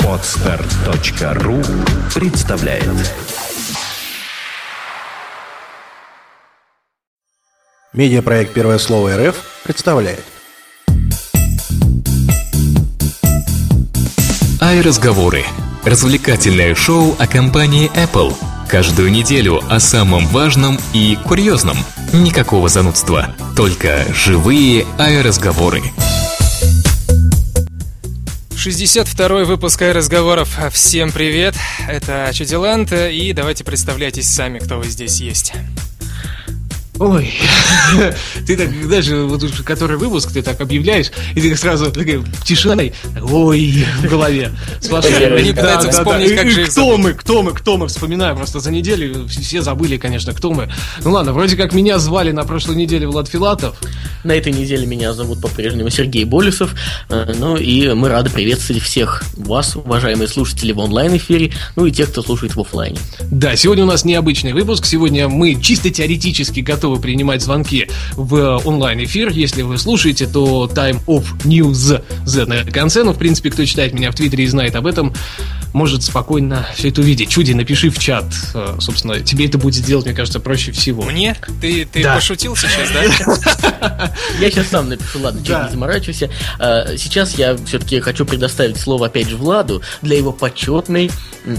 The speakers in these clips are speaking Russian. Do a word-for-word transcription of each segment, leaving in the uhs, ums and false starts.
Подстер точка ру представляет. Медиапроект «Первое слово РФ» представляет «Ай-разговоры» – развлекательное шоу о компании Apple. Каждую неделю о самом важном и курьезном. Никакого занудства, только живые ай-разговоры. шестьдесят второй выпуск «Ай-разговоров». Всем привет, это Чудиланд, и давайте представляйтесь сами, кто вы здесь есть. Ой, ты так даже, вот уже который выпуск, ты так объявляешь, и ты сразу такая тишина, ой, в голове. Мне пытаются вспомнить, как же... Кто мы, кто мы, кто мы, вспоминаю просто за неделю, все забыли, конечно, кто мы. Ну ладно, вроде как меня звали на прошлой неделе Влад Филатов. На этой неделе меня зовут по-прежнему Сергей Болесов, ну и мы рады приветствовать всех вас, уважаемые слушатели в онлайн-эфире, ну и тех, кто слушает в офлайне. Да, сегодня у нас необычный выпуск, сегодня мы чисто теоретически готовы принимать звонки в онлайн-эфир. Если вы слушаете, то Time of News Z на конце. Но, в принципе, кто читает меня в Твиттере и знает об этом, может спокойно все это увидеть. Чуди, напиши в чат. Собственно, тебе это будет делать, мне кажется, проще всего. Мне? Ты, ты да. Пошутил сейчас, да? Я сейчас сам напишу, ладно, чуть не заморачивайся. Сейчас я все-таки хочу предоставить слово, опять же, Владу для его почетной,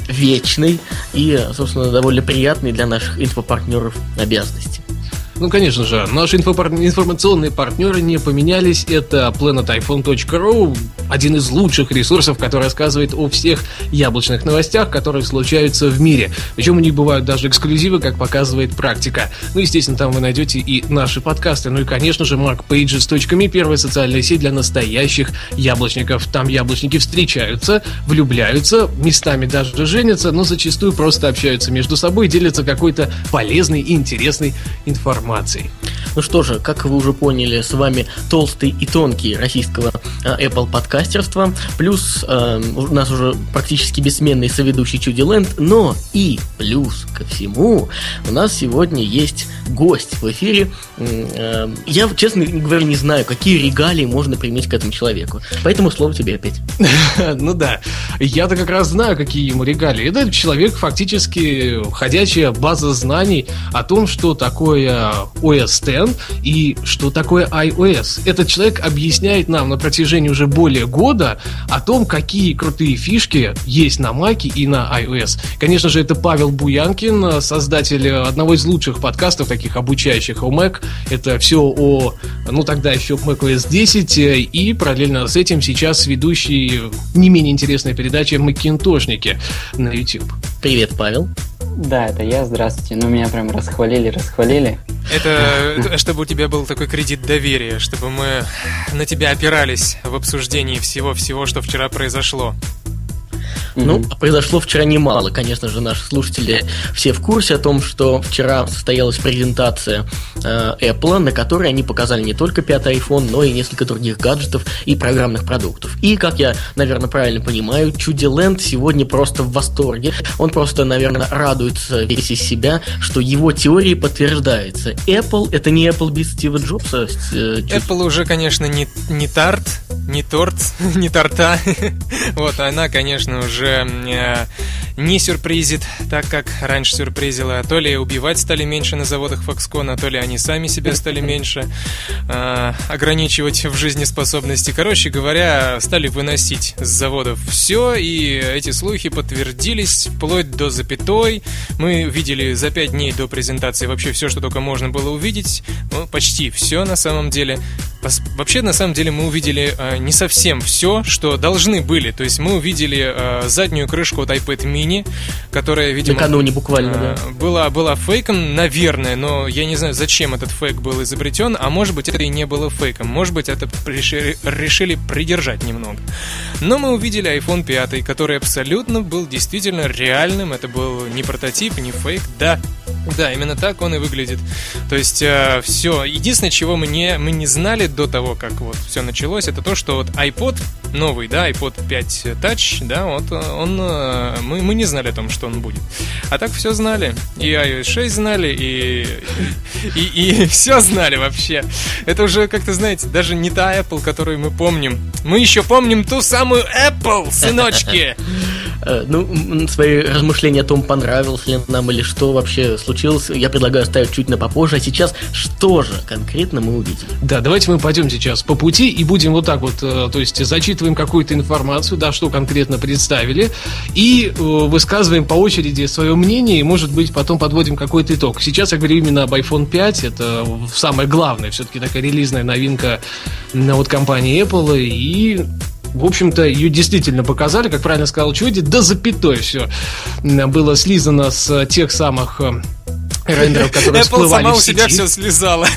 вечной и, собственно, довольно приятной для наших инфопартнеров обязанности. Ну, конечно же, наши инфопар... информационные партнеры не поменялись. Это планет айфон точка ру, один из лучших ресурсов, который рассказывает о всех яблочных новостях, которые случаются в мире. Причем у них бывают даже эксклюзивы, как показывает практика. Ну, естественно, там вы найдете и наши подкасты. Ну и, конечно же, марк пейджес точка ми, первая социальная сеть для настоящих яблочников. Там яблочники встречаются, влюбляются, местами даже женятся, но зачастую просто общаются между собой и делятся какой-то полезной и интересной информацией. Ну что же, как вы уже поняли, с вами толстый и тонкий российского Apple подкастерства, плюс э, у нас уже практически бессменный соведущий Чудиленд, но и плюс ко всему у нас сегодня есть гость в эфире. Э, я, честно говоря, не знаю, какие регалии можно применить к этому человеку, поэтому слово тебе опять. Ну да, я-то как раз знаю, какие ему регалии. Это человек фактически ходячая база знаний о том, что такое о эс десять и что такое iOS. Этот человек объясняет нам на протяжении уже более года о том, какие крутые фишки есть на Маке и на iOS. Конечно же, это Павел Буянкин, создатель одного из лучших подкастов, таких обучающих о Mac. Это все о, ну тогда еще мэк о эс десять, и параллельно с этим сейчас ведущий не менее интересной передачи «Макинтошники» на YouTube. Привет, Павел. Да, это я, здравствуйте. Ну, меня прям расхвалили, расхвалили. Это чтобы у тебя был такой кредит доверия, чтобы мы на тебя опирались в обсуждении всего-всего, что вчера произошло. Ну, mm-hmm. произошло вчера немало. Конечно же, наши слушатели все в курсе о том, что вчера состоялась презентация э, Apple, на которой они показали не только пятый iPhone, но и несколько других гаджетов и программных продуктов. И, как я, наверное, правильно понимаю, Чудиленд сегодня просто в восторге. Он просто, наверное, радуется весь из себя, что его теория подтверждается. Apple — это не Apple без Стива Джобса. Э, Apple уже, конечно, не, не тарт, не торт, не торта. Вот, она, конечно, уже не сюрпризит так, как раньше сюрпризила. То ли убивать стали меньше на заводах Foxconn, то ли они сами себя стали меньше э, ограничивать в жизнеспособности. Короче говоря, стали выносить с заводов все, и эти слухи подтвердились вплоть до запятой. Мы видели за пять дней до презентации вообще все, что только можно было увидеть. Ну, почти все на самом деле. Вообще, на самом деле, мы увидели э, не совсем все, что должны были. То есть мы увидели э, заднюю крышку от iPad mini, которая, видимо, накануне буквально, э, да. была, была фейком, наверное, но я не знаю, зачем этот фейк был изобретен, а может быть, это и не было фейком, может быть, это решили, решили придержать немного. Но мы увидели айфон пять, который абсолютно был действительно реальным, это был не прототип, не фейк, да, да, именно так он и выглядит. То есть э, все, единственное, чего мы не, мы не знали до того, как вот все началось, это то, что вот iPod новый, да, айпод пять тач, да, вот он, мы, мы не знали о том, что он будет. А так все знали, и iOS шесть знали, и, и, и, и все знали вообще. Это уже, как-то, знаете, даже не та Apple, которую мы помним. Мы еще помним ту самую Apple, сыночки! Ну, свои размышления о том, понравилось ли нам или что вообще случилось, я предлагаю оставить чуть на попозже. А сейчас что же конкретно мы увидели? Да, давайте мы пойдем сейчас по пути и будем вот так вот, то есть зачитываем какую-то информацию, да, что конкретно представили, и высказываем по очереди свое мнение, и, может быть, потом подводим какой-то итог. Сейчас я говорю именно об айфон пять, это самая главная, все-таки такая релизная новинка от компании Apple, и... В общем-то, ее действительно показали, как правильно сказал Чуди, до запятой все было слизано с тех самых рендеров, которые Apple сама у себя все слезала.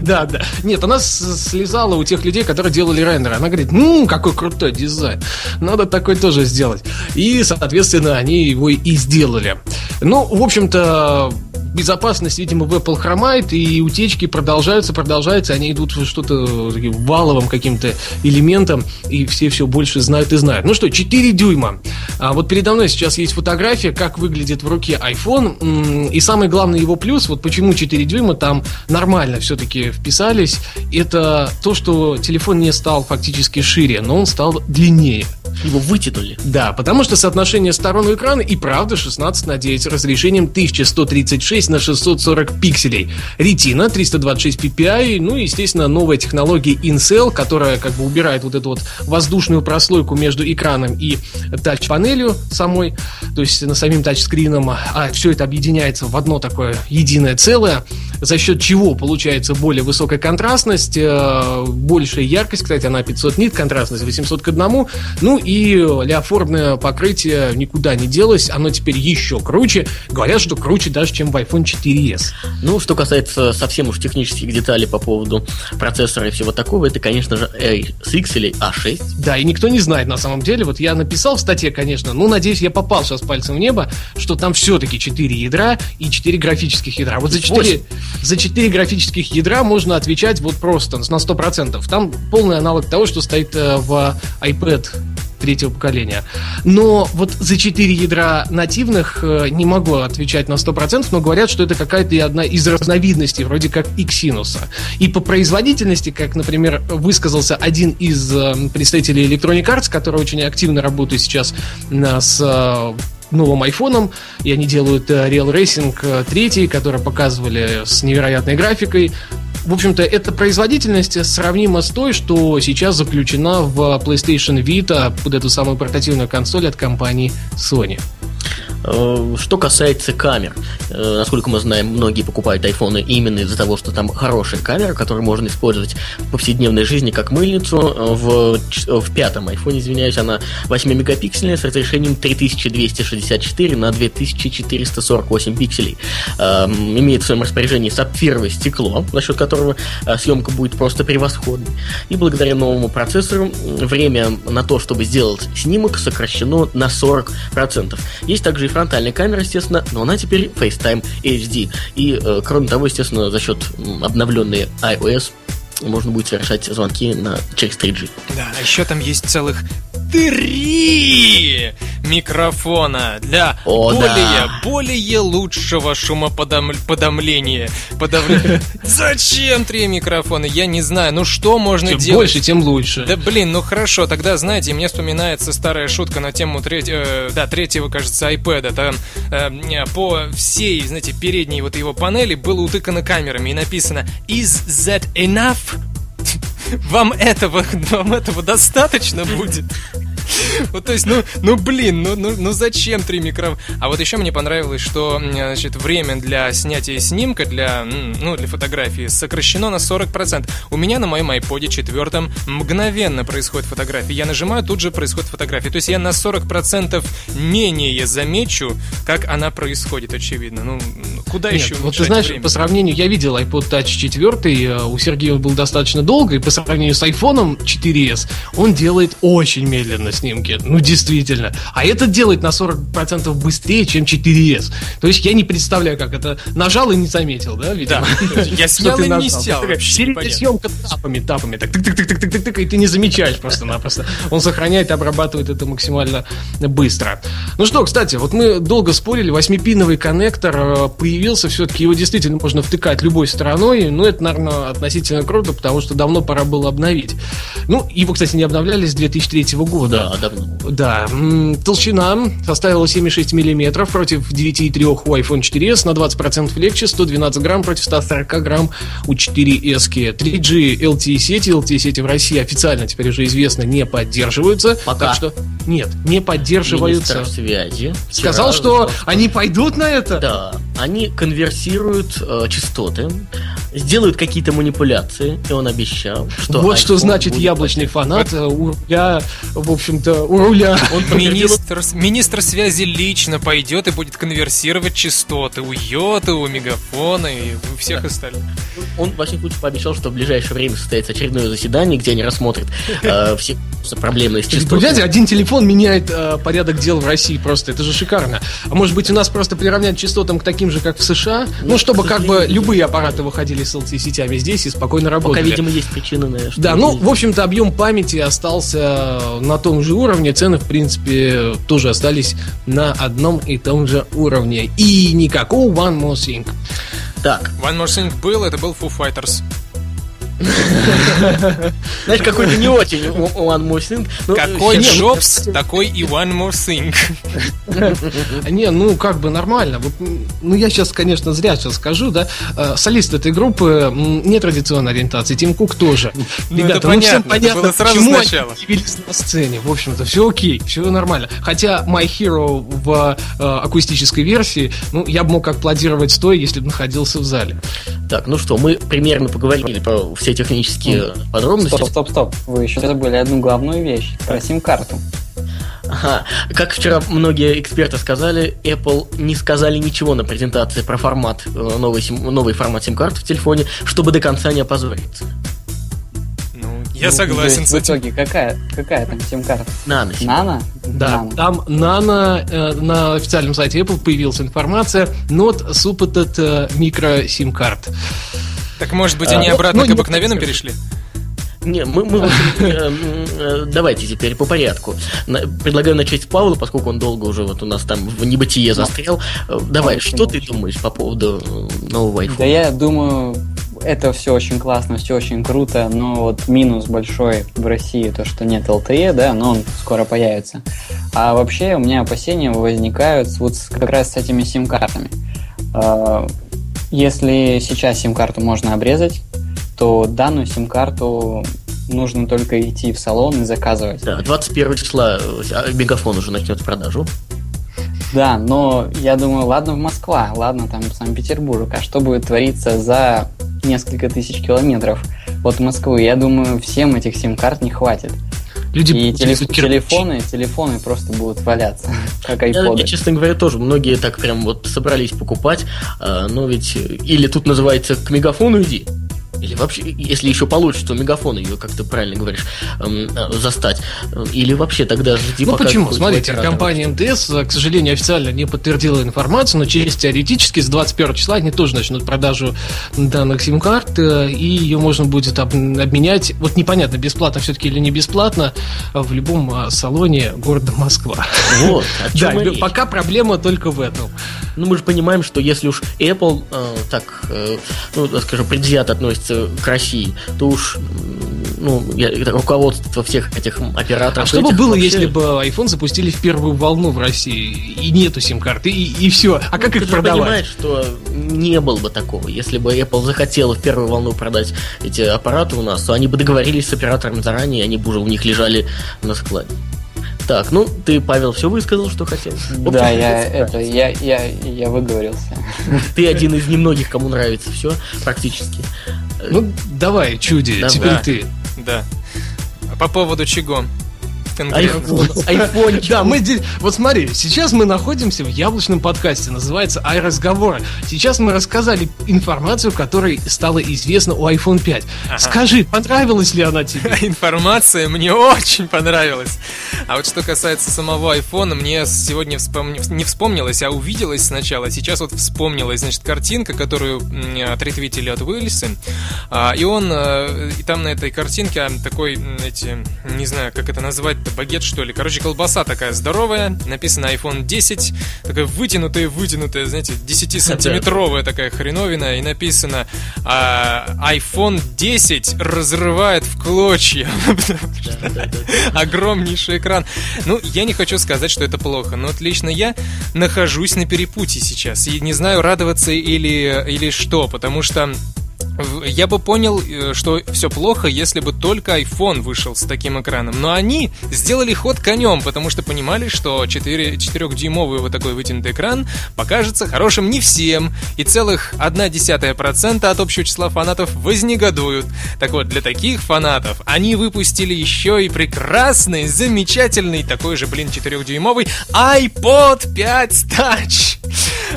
Да, да. Нет, она слезала у тех людей, которые делали рендеры. Она говорит, ну, какой крутой дизайн, надо такой тоже сделать. И, соответственно, они его и сделали. Ну, в общем-то... Безопасность, видимо, в Apple хромает, и утечки продолжаются, продолжаются, они идут в что-то валовым каким-то элементом, и все все больше знают и знают. Ну что, четыре дюйма. А вот передо мной сейчас есть фотография, как выглядит в руке iPhone, и самый главный его плюс, вот почему четыре дюйма там нормально все-таки вписались, это то, что телефон не стал фактически шире, но он стал длиннее. Его вытянули. Да, потому что соотношение сторон у экрана и правда шестнадцать на девять разрешением тысяча сто тридцать шесть на шестьсот сорок пикселей. Retina триста двадцать шесть пи пи ай, ну и, естественно, новая технология InCell, которая как бы убирает вот эту вот воздушную прослойку между экраном и тач-панелью самой, то есть на самим тачскрином, а все это объединяется в одно такое единое целое, за счет чего получается более высокая контрастность, большая яркость, кстати, она пятьсот нит, контрастность восемьсот к одному, ну и леоформное покрытие никуда не делось, оно теперь еще круче, говорят, что круче даже, чем в айфон четыре эс. Ну, что касается совсем уж технических деталей по поводу процессора и всего такого, это, конечно же, эй эс икс или а шесть. Да, и никто не знает на самом деле, вот я написал в статье, конечно, ну, надеюсь, я попал сейчас пальцем в небо, что там все-таки четыре ядра и четыре графических ядра. Вот за четыре, за четыре графических ядра можно отвечать вот просто на сто процентов. Там полный аналог того, что стоит в iPad третьего поколения. Но вот за четыре ядра нативных не могу отвечать на сто процентов, но говорят, что это какая-то одна из разновидностей, вроде как Exynos. И по производительности, как, например, высказался один из представителей Electronic Arts, который очень активно работает сейчас с новым айфоном, и они делают Real Racing три, который показывали с невероятной графикой. В общем-то, эта производительность сравнима с той, что сейчас заключена в PlayStation Vita, под эту самую портативную консоль от компании Sony. Что касается камер, насколько мы знаем, многие покупают айфоны именно из-за того, что там хорошая камера, которую можно использовать в повседневной жизни как мыльницу. В, в пятом айфоне, извиняюсь, она восьмимегапиксельная с разрешением три тысячи двести шестьдесят четыре на две тысячи четыреста сорок восемь пикселей. Имеет в своем распоряжении сапфировое стекло, за счет которого съемка будет просто превосходной. И благодаря новому процессору время на то, чтобы сделать снимок, сокращено на сорок процентов. Есть также и фронтальная камера, естественно, но она теперь FaceTime эйч ди. И, э, кроме того, естественно, за счет обновленной iOS можно будет совершать звонки на, через три джи. Да, а еще там есть целых три микрофона для О, более, да. более лучшего шумоподавления. Подавля... Зачем три микрофона? Я не знаю. Ну что можно чем делать? Чем больше, тем лучше. Да блин, ну хорошо. Тогда, знаете, мне вспоминается старая шутка на тему треть... э, да, третьего, кажется, iPad. Там э, по всей, знаете, передней вот его панели было утыкано камерами и написано «Is that enough?» Вам этого, вам этого достаточно будет? Вот, то есть, ну, ну блин, ну, ну, ну зачем три микрофона? А вот еще мне понравилось, что, значит, время для снятия снимка, для, ну, для фотографии сокращено на сорок процентов. У меня на моем iPod'е четвертом мгновенно происходит фотография. Я нажимаю, тут же происходит фотография. То есть я на сорок процентов менее замечу, как она происходит, очевидно. Ну, куда Нет, еще вот ты знаешь, время? По сравнению, я видел айпод тач четыре, у Сергея он был достаточно долго, и по сравнению с iPhone четыре эс он делает очень медленно снимок. рынке. Ну, действительно. А это делает на сорок процентов быстрее, чем четыре эс. То есть я не представляю, как это. Нажал и не заметил, да? Видимо? Да. Я снял и не снял. Пересъемка тапами, тапами. Так, так, так, так, так, так, и ты не замечаешь просто-напросто. Он сохраняет и обрабатывает это максимально быстро. Ну что, кстати, вот мы долго спорили, восьмипиновый коннектор появился, все-таки его действительно можно втыкать любой стороной, но это, наверное, относительно круто, потому что давно пора было обновить. Ну, его, кстати, не обновляли с две тысячи третьего года. Да, давно. Да. Толщина составила семь целых шесть десятых миллиметра против девять целых три десятых у iPhone четыре эс, на двадцать процентов легче, сто двенадцать грамм против сто сорок грамм у четыре эс. три джи эл ти и-сети, эл ти и-сети в России официально теперь уже известно не поддерживаются. Пока. Так что, нет, не поддерживаются. Министр связи сказал, что они пойдут на это? Да, они конверсируют э, частоты, сделают какие-то манипуляции, и он обещал, что... Вот что значит яблочный фанат. У руля, в общем-то, у руля. Он министр, министр связи лично пойдет и будет конверсировать частоты у Йоты, у Мегафона и у всех да. остальных. Он, во всяком случае, пообещал, что в ближайшее время состоится очередное заседание, где они рассмотрят э, все проблемы с частотами. Понимаете, один телефон меняет э, порядок дел в России просто. Это же шикарно. А может быть, у нас просто приравнять частотам к таким же, как в США? Нет, ну, чтобы как бы любые аппараты выходили с эл ти и-сетями здесь и спокойно работали. Пока, видимо, есть причины, наверное. Да, ну, в общем-то, объем памяти остался на том же уровне. Цены, в принципе, тоже остались на одном и том же уровне. И никакого One More Thing. Так. One More Thing был, это был Foo Fighters. Знаешь, какой-то не очень One More Thing. Какой Джобс, такой и One More Thing. Не, ну как бы нормально. Ну я сейчас, конечно, зря сейчас скажу, да. Солист этой группы нетрадиционной ориентации, Тим Кук тоже. Ребята, ну всем понятно, почему они появились на сцене. В общем-то, все окей, все нормально. Хотя My Hero в акустической версии, ну я бы мог аплодировать стоя, если бы находился в зале. Так, ну что, мы примерно поговорили про все технические mm. подробности. Стоп, стоп, стоп. Вы еще забыли одну главную вещь. Про сим-карту. Ага. Как вчера многие эксперты сказали, Apple не сказали ничего на презентации про формат, новый, новый формат сим-карты в телефоне, чтобы до конца не опозориться. Я согласен с этим. В итоге какая, какая там сим-карта? Нано. Нано? Да, Nano. Там нано, э, на официальном сайте Apple появилась информация not supported micro-сим-карт. Так может быть они а, обратно ну, к обыкновенным перешли? Не, мы, мы э, давайте теперь по порядку. Предлагаю начать с Павла, поскольку он долго уже вот у нас там в небытие застрял. Давай, а, что ты думаешь по поводу нового iPhone? Да я думаю... Это все очень классно, все очень круто, но вот минус большой в России то, что нет эл ти и, да, но он скоро появится. А вообще у меня опасения возникают вот как раз с этими сим-картами. Если сейчас сим-карту можно обрезать, то данную сим-карту нужно только идти в салон и заказывать. Да, двадцать первого числа Мегафон уже начнет продажу. Да, но я думаю, ладно в Москва, ладно там в Санкт-Петербург, а что будет твориться за несколько тысяч километров от Москвы? Я думаю, всем этих сим-карт не хватит. Люди и телеф- телефоны, телефоны просто будут валяться, как айподы. Я, я, честно говоря, тоже многие так прям вот собрались покупать, но ведь или тут называется «к Мегафону иди», или вообще, если еще получится, то Мегафон ее, как ты правильно говоришь, эм, застать. Или вообще тогда жди ну, пока... Ну почему? Смотрите, компания МТС, к сожалению, официально не подтвердила информацию, но через теоретически с двадцать первого числа они тоже начнут продажу данных сим-карт, и ее можно будет об- обменять, вот непонятно, бесплатно все-таки или не бесплатно, в любом салоне города Москва. Вот, о чем да, речь. Пока проблема только в этом. Ну мы же понимаем, что если уж Apple э, так, э, ну, скажем, предвзято относится к России, то уж ну, руководство всех этих операторов... А что бы было, вообще... если бы iPhone запустили в первую волну в России, и нету сим-карты, и, и все? А как ну, их продавать? Ты понимаешь, что не было бы такого. Если бы Apple захотела в первую волну продать эти аппараты у нас, то они бы договорились с оператором заранее, и они бы уже у них лежали на складе. Так, ну, ты, Павел, все высказал, что хотел? Вот да, я, это, я, я, я выговорился. Ты один из немногих, кому нравится все, практически. Ну, давай, чуди, да, теперь да. ты. Да. А по поводу чего? Айфон, айфон. Да, мы вот смотри, сейчас мы находимся в яблочном подкасте, называется «Ай-разговоры». Сейчас мы рассказали информацию, которая стала известна у iPhone пять. Ага. Скажи, понравилась ли она тебе? Информация мне очень понравилась. А вот что касается самого iPhone, мне сегодня вспом... не вспомнилось, а увиделось сначала. Сейчас вот вспомнилась, значит, картинка, которую отретвитили от Уиллиса. И он, и там на этой картинке такой, знаете, не знаю, как это назвать-то, багет, что ли. Короче, колбаса такая здоровая, написано айфон десять, такая вытянутая-вытянутая, знаете, десятисантиметровая такая хреновина, и написано айфон десять разрывает в клочья. Огромнейший экран. Ну, я не хочу сказать, что это плохо, но вот лично я нахожусь на перепутье сейчас и не знаю, радоваться или, или что, потому что я бы понял, что все плохо, если бы только iPhone вышел с таким экраном. Но они сделали ход конем, потому что понимали, что четырёхдюймовый вот такой вытянутый экран покажется хорошим не всем, и целых ноль целых одна десятая процента от общего числа фанатов вознегодуют. Так вот, для таких фанатов они выпустили еще и прекрасный, замечательный, такой же, блин, четырёхдюймовый айпод пять тач.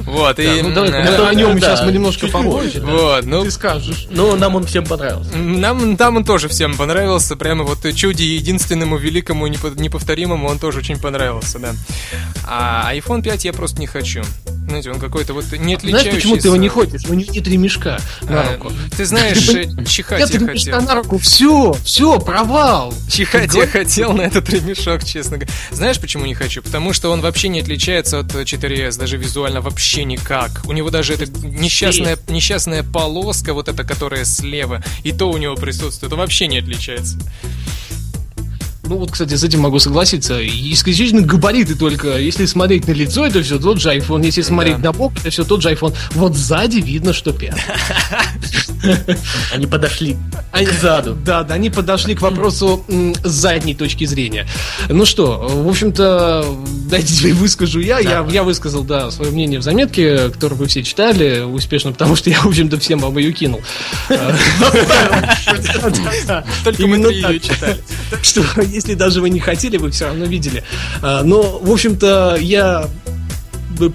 Вот, да, и... Ну, давай, э, да, о нем да, сейчас да, мы немножко поговорим. Вот, ну... Ты скажешь. Ну, нам он всем понравился. Нам, нам он тоже всем понравился. Прямо вот чуде единственному, великому, неповторимому он тоже очень понравился, да. А айфон пять я просто не хочу. Знаете, он какой-то вот не отличающийся. Знаешь, почему ты его не хочешь? У него нет ремешка на руку. А, ты знаешь, чихать я хотел. Нет ремешка на руку, все, все, провал. Чихать я хотел на этот ремешок, честно говоря. Знаешь, почему не хочу? Потому что он вообще не отличается от четыре эс, даже визуально вообще никак. У него даже эта несчастная, несчастная полоска, вот эта, которая слева, и то у него присутствует, он вообще не отличается. Ну вот, кстати, с этим могу согласиться. Исключительно габариты только. Если смотреть на лицо, это все тот же iPhone. Если смотреть да. на бок, это все тот же iPhone. Вот сзади видно, что пятый. Они подошли к заду. Да, да, они подошли к вопросу с задней точки зрения. Ну что, в общем-то, дайте тебе выскажу я. Я высказал, да, свое мнение в заметке, которую вы все читали успешно, потому что я, в общем-то, всем вам ее кинул. Только мы ее читали. Так что... Если даже вы не хотели, вы все равно видели. Но, в общем-то, я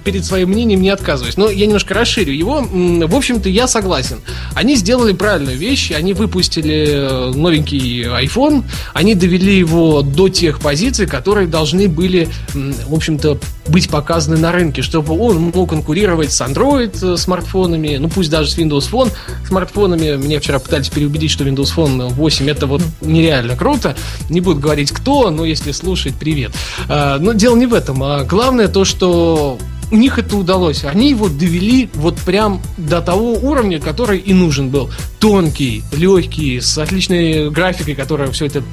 перед своим мнением не отказываюсь. Но я немножко расширю его. В общем-то, я согласен. Они сделали правильную вещь. Они выпустили новенький iPhone. Они довели его до тех позиций, которые должны были, в общем-то, быть показаны на рынке, чтобы он мог конкурировать с Android смартфонами, ну пусть даже с Windows Phone смартфонами. Меня вчера пытались переубедить, что Windows Phone восемь это вот нереально круто. Не буду говорить кто, но если слушать, привет. Но дело не в этом. А главное то, что у них это удалось. Они его довели вот прям до того уровня, который и нужен был. Тонкий, легкий, с отличной графикой, которая все это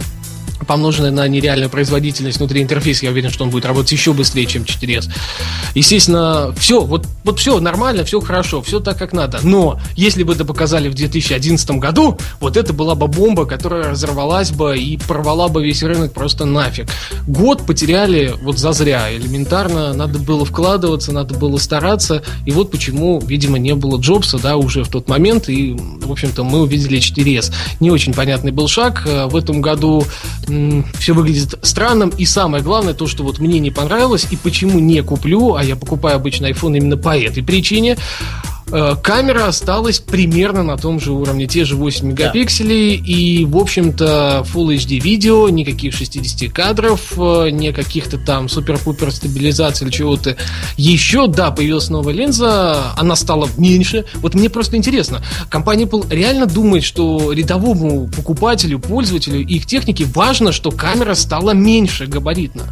помноженное на нереальную производительность внутри интерфейса. Я уверен, что он будет работать еще быстрее, чем четыре эс. Естественно, все, вот, вот все нормально, все хорошо, все так, как надо. Но если бы это показали в две тысячи одиннадцатом году, вот это была бы бомба, которая разорвалась бы и порвала бы весь рынок просто нафиг. Год потеряли вот зазря. Элементарно, надо было вкладываться, надо было стараться. И вот почему, видимо, не было Джобса, да, уже в тот момент. И, в общем-то, мы увидели четыре эс. Не очень понятный был шаг. В этом году... все выглядит странным, и самое главное то, что вот мне не понравилось, и почему не куплю, а я покупаю обычно iPhone именно по этой причине. Камера осталась примерно на том же уровне, те же восемь мегапикселей, да. И, в общем-то, Full эйч ди видео, никаких шестидесяти кадров, никаких-то там супер-пупер стабилизации или чего-то еще. Да, появилась новая линза, она стала меньше. Вот мне просто интересно, компания Apple реально думает, что рядовому покупателю, пользователю и их технике важно, что камера стала меньше габаритно?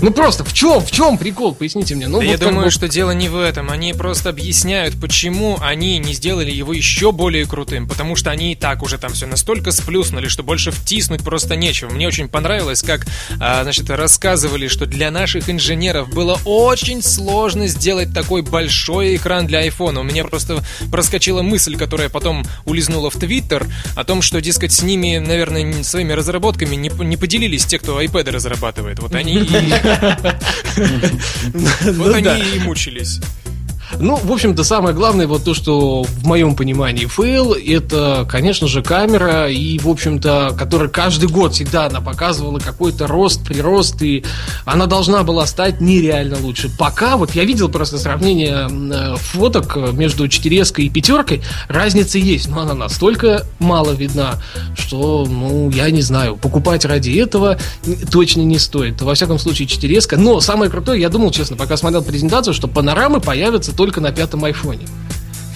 Ну просто, в чем, в чем прикол, поясните мне. Ну, да вот я думаю, бы... что дело не в этом. Они просто объясняют, почему они не сделали его еще более крутым. Потому что они и так уже там все настолько сплюснули, что больше втиснуть просто нечего. Мне очень понравилось, как а, значит, рассказывали, что для наших инженеров было очень сложно сделать такой большой экран для iPhone. У меня просто проскочила мысль, которая потом улизнула в Twitter, о том, что, дескать, с ними, наверное, своими разработками не, не поделились те, кто iPad разрабатывает. Вот они и... Вот они и мучились. Ну, в общем-то, самое главное, вот то, что в моем понимании фейл, это, конечно же, камера, и, в общем-то, которая каждый год всегда она показывала какой-то рост, прирост, и она должна была стать нереально лучше. Пока, вот я видел просто сравнение фоток между четыреской и пятеркой, разница есть, но она настолько мало видна, что, ну, я не знаю, покупать ради этого точно не стоит. Во всяком случае, четыреска. Но самое крутое, я думал, честно, пока смотрел презентацию, что панорамы появятся только на пятом айфоне.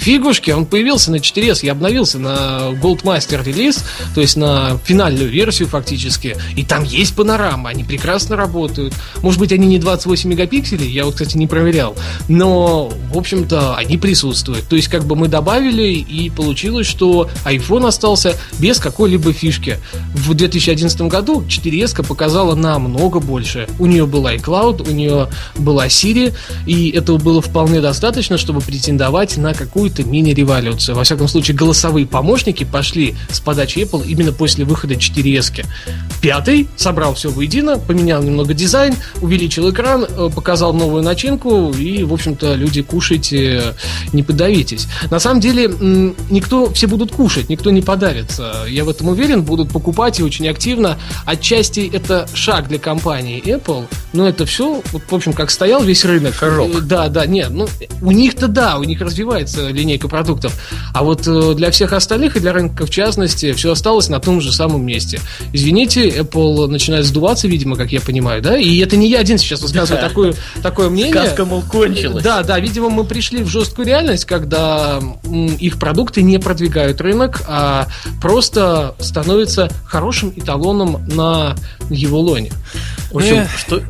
Фигушки, он появился на четыре эс и обновился на Goldmaster релиз, то есть на финальную версию фактически. И там есть панорамы, они прекрасно работают. Может быть, они не двадцать восемь мегапикселей, я вот, кстати, не проверял, но, в общем-то, они присутствуют. То есть, как бы мы добавили, и получилось, что iPhone остался без какой-либо фишки. В две тысячи одиннадцатом году четыре эс показала намного больше. У нее была iCloud, у нее была Siri, и этого было вполне достаточно, чтобы претендовать на какую мини-революция. Во всяком случае, голосовые помощники пошли с подачи Apple именно после выхода четыре эс. Пятый собрал все воедино, поменял немного дизайн, увеличил экран, показал новую начинку, и, в общем-то, люди, кушайте, не подавитесь. На самом деле, никто, все будут кушать, никто не подавится. Я в этом уверен, будут покупать и очень активно. Отчасти это шаг для компании Apple, но это все, вот, в общем, как стоял весь рынок. Шажок. Да, да, нет, ну, у них-то да, у них развивается линейка продуктов. А вот для всех остальных и для рынка в частности все осталось на том же самом месте. Извините, Apple начинает сдуваться, видимо, как я понимаю, да? И это не я один сейчас высказываю да. такое, такое мнение. Сказка, мол, кончилась. Да, да, видимо, мы пришли в жесткую реальность, когда их продукты не продвигают рынок, а просто становятся хорошим эталоном на его лоне. В общем, э... что...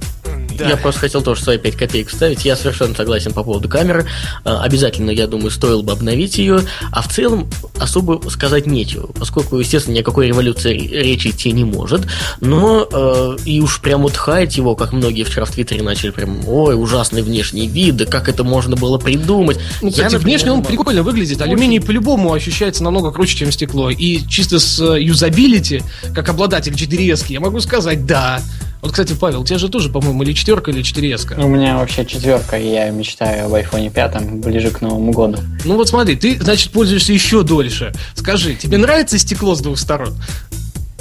Да. Я просто хотел тоже свои пять копеек вставить. Я совершенно согласен по поводу камеры. Обязательно, я думаю, стоило бы обновить ее. А в целом особо сказать нечего, поскольку, естественно, ни о какой революции речи идти не может. Но э, и уж прям вот хаять его, как многие вчера в Твиттере начали прям: ой, ужасный внешний вид, да как это можно было придумать. Ну, кстати, я, например, внешне он прикольно выглядит. Алюминий по-любому ощущается намного круче, чем стекло. И чисто с юзабилити, как обладатель четыре эс, я могу сказать, да. Вот, кстати, Павел, у тебя же тоже, по-моему, или четверка, или четыре эс. У меня вообще четверка, я мечтаю об айфоне пятом ближе к Новому году. Ну вот смотри, ты, значит, пользуешься еще дольше. Скажи, тебе нравится стекло с двух сторон?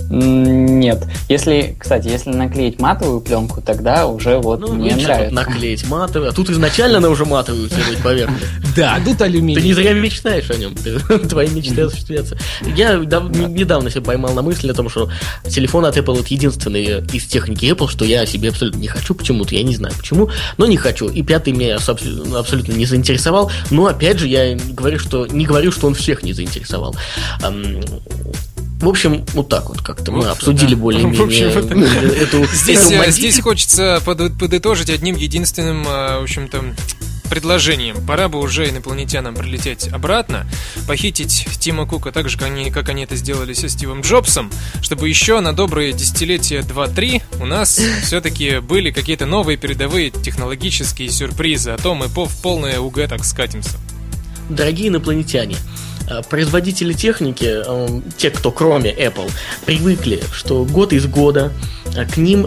Нет. Если, кстати, если наклеить матовую пленку, тогда уже вот ну, мне нравится. Наклеить матовую, а тут изначально она уже матовую делает поверхность. Да, тут алюминий. Ты не зря мечтаешь о нем. Твои мечты осуществятся. Я недавно себя поймал на мысли о том, что телефон от Apple — это единственный из техники Apple, что я себе абсолютно не хочу почему-то. Я не знаю почему, но не хочу. И пятый меня абсолютно не заинтересовал. Но опять же, я говорю, что не говорю, что он всех не заинтересовал. В общем, вот так вот как-то мы обсудили да. более-менее это... эту здесь, эту здесь хочется подытожить одним единственным, в общем-то, предложением. Пора бы уже инопланетянам прилететь обратно, похитить Тима Кука так же, как они, как они это сделали со Стивом Джобсом, чтобы еще на добрые десятилетия два-три у нас все-таки были какие-то новые передовые технологические сюрпризы, а то мы по, в полное УГ так скатимся. Дорогие инопланетяне, производители техники, те, кто кроме Apple, привыкли, что год из года к ним,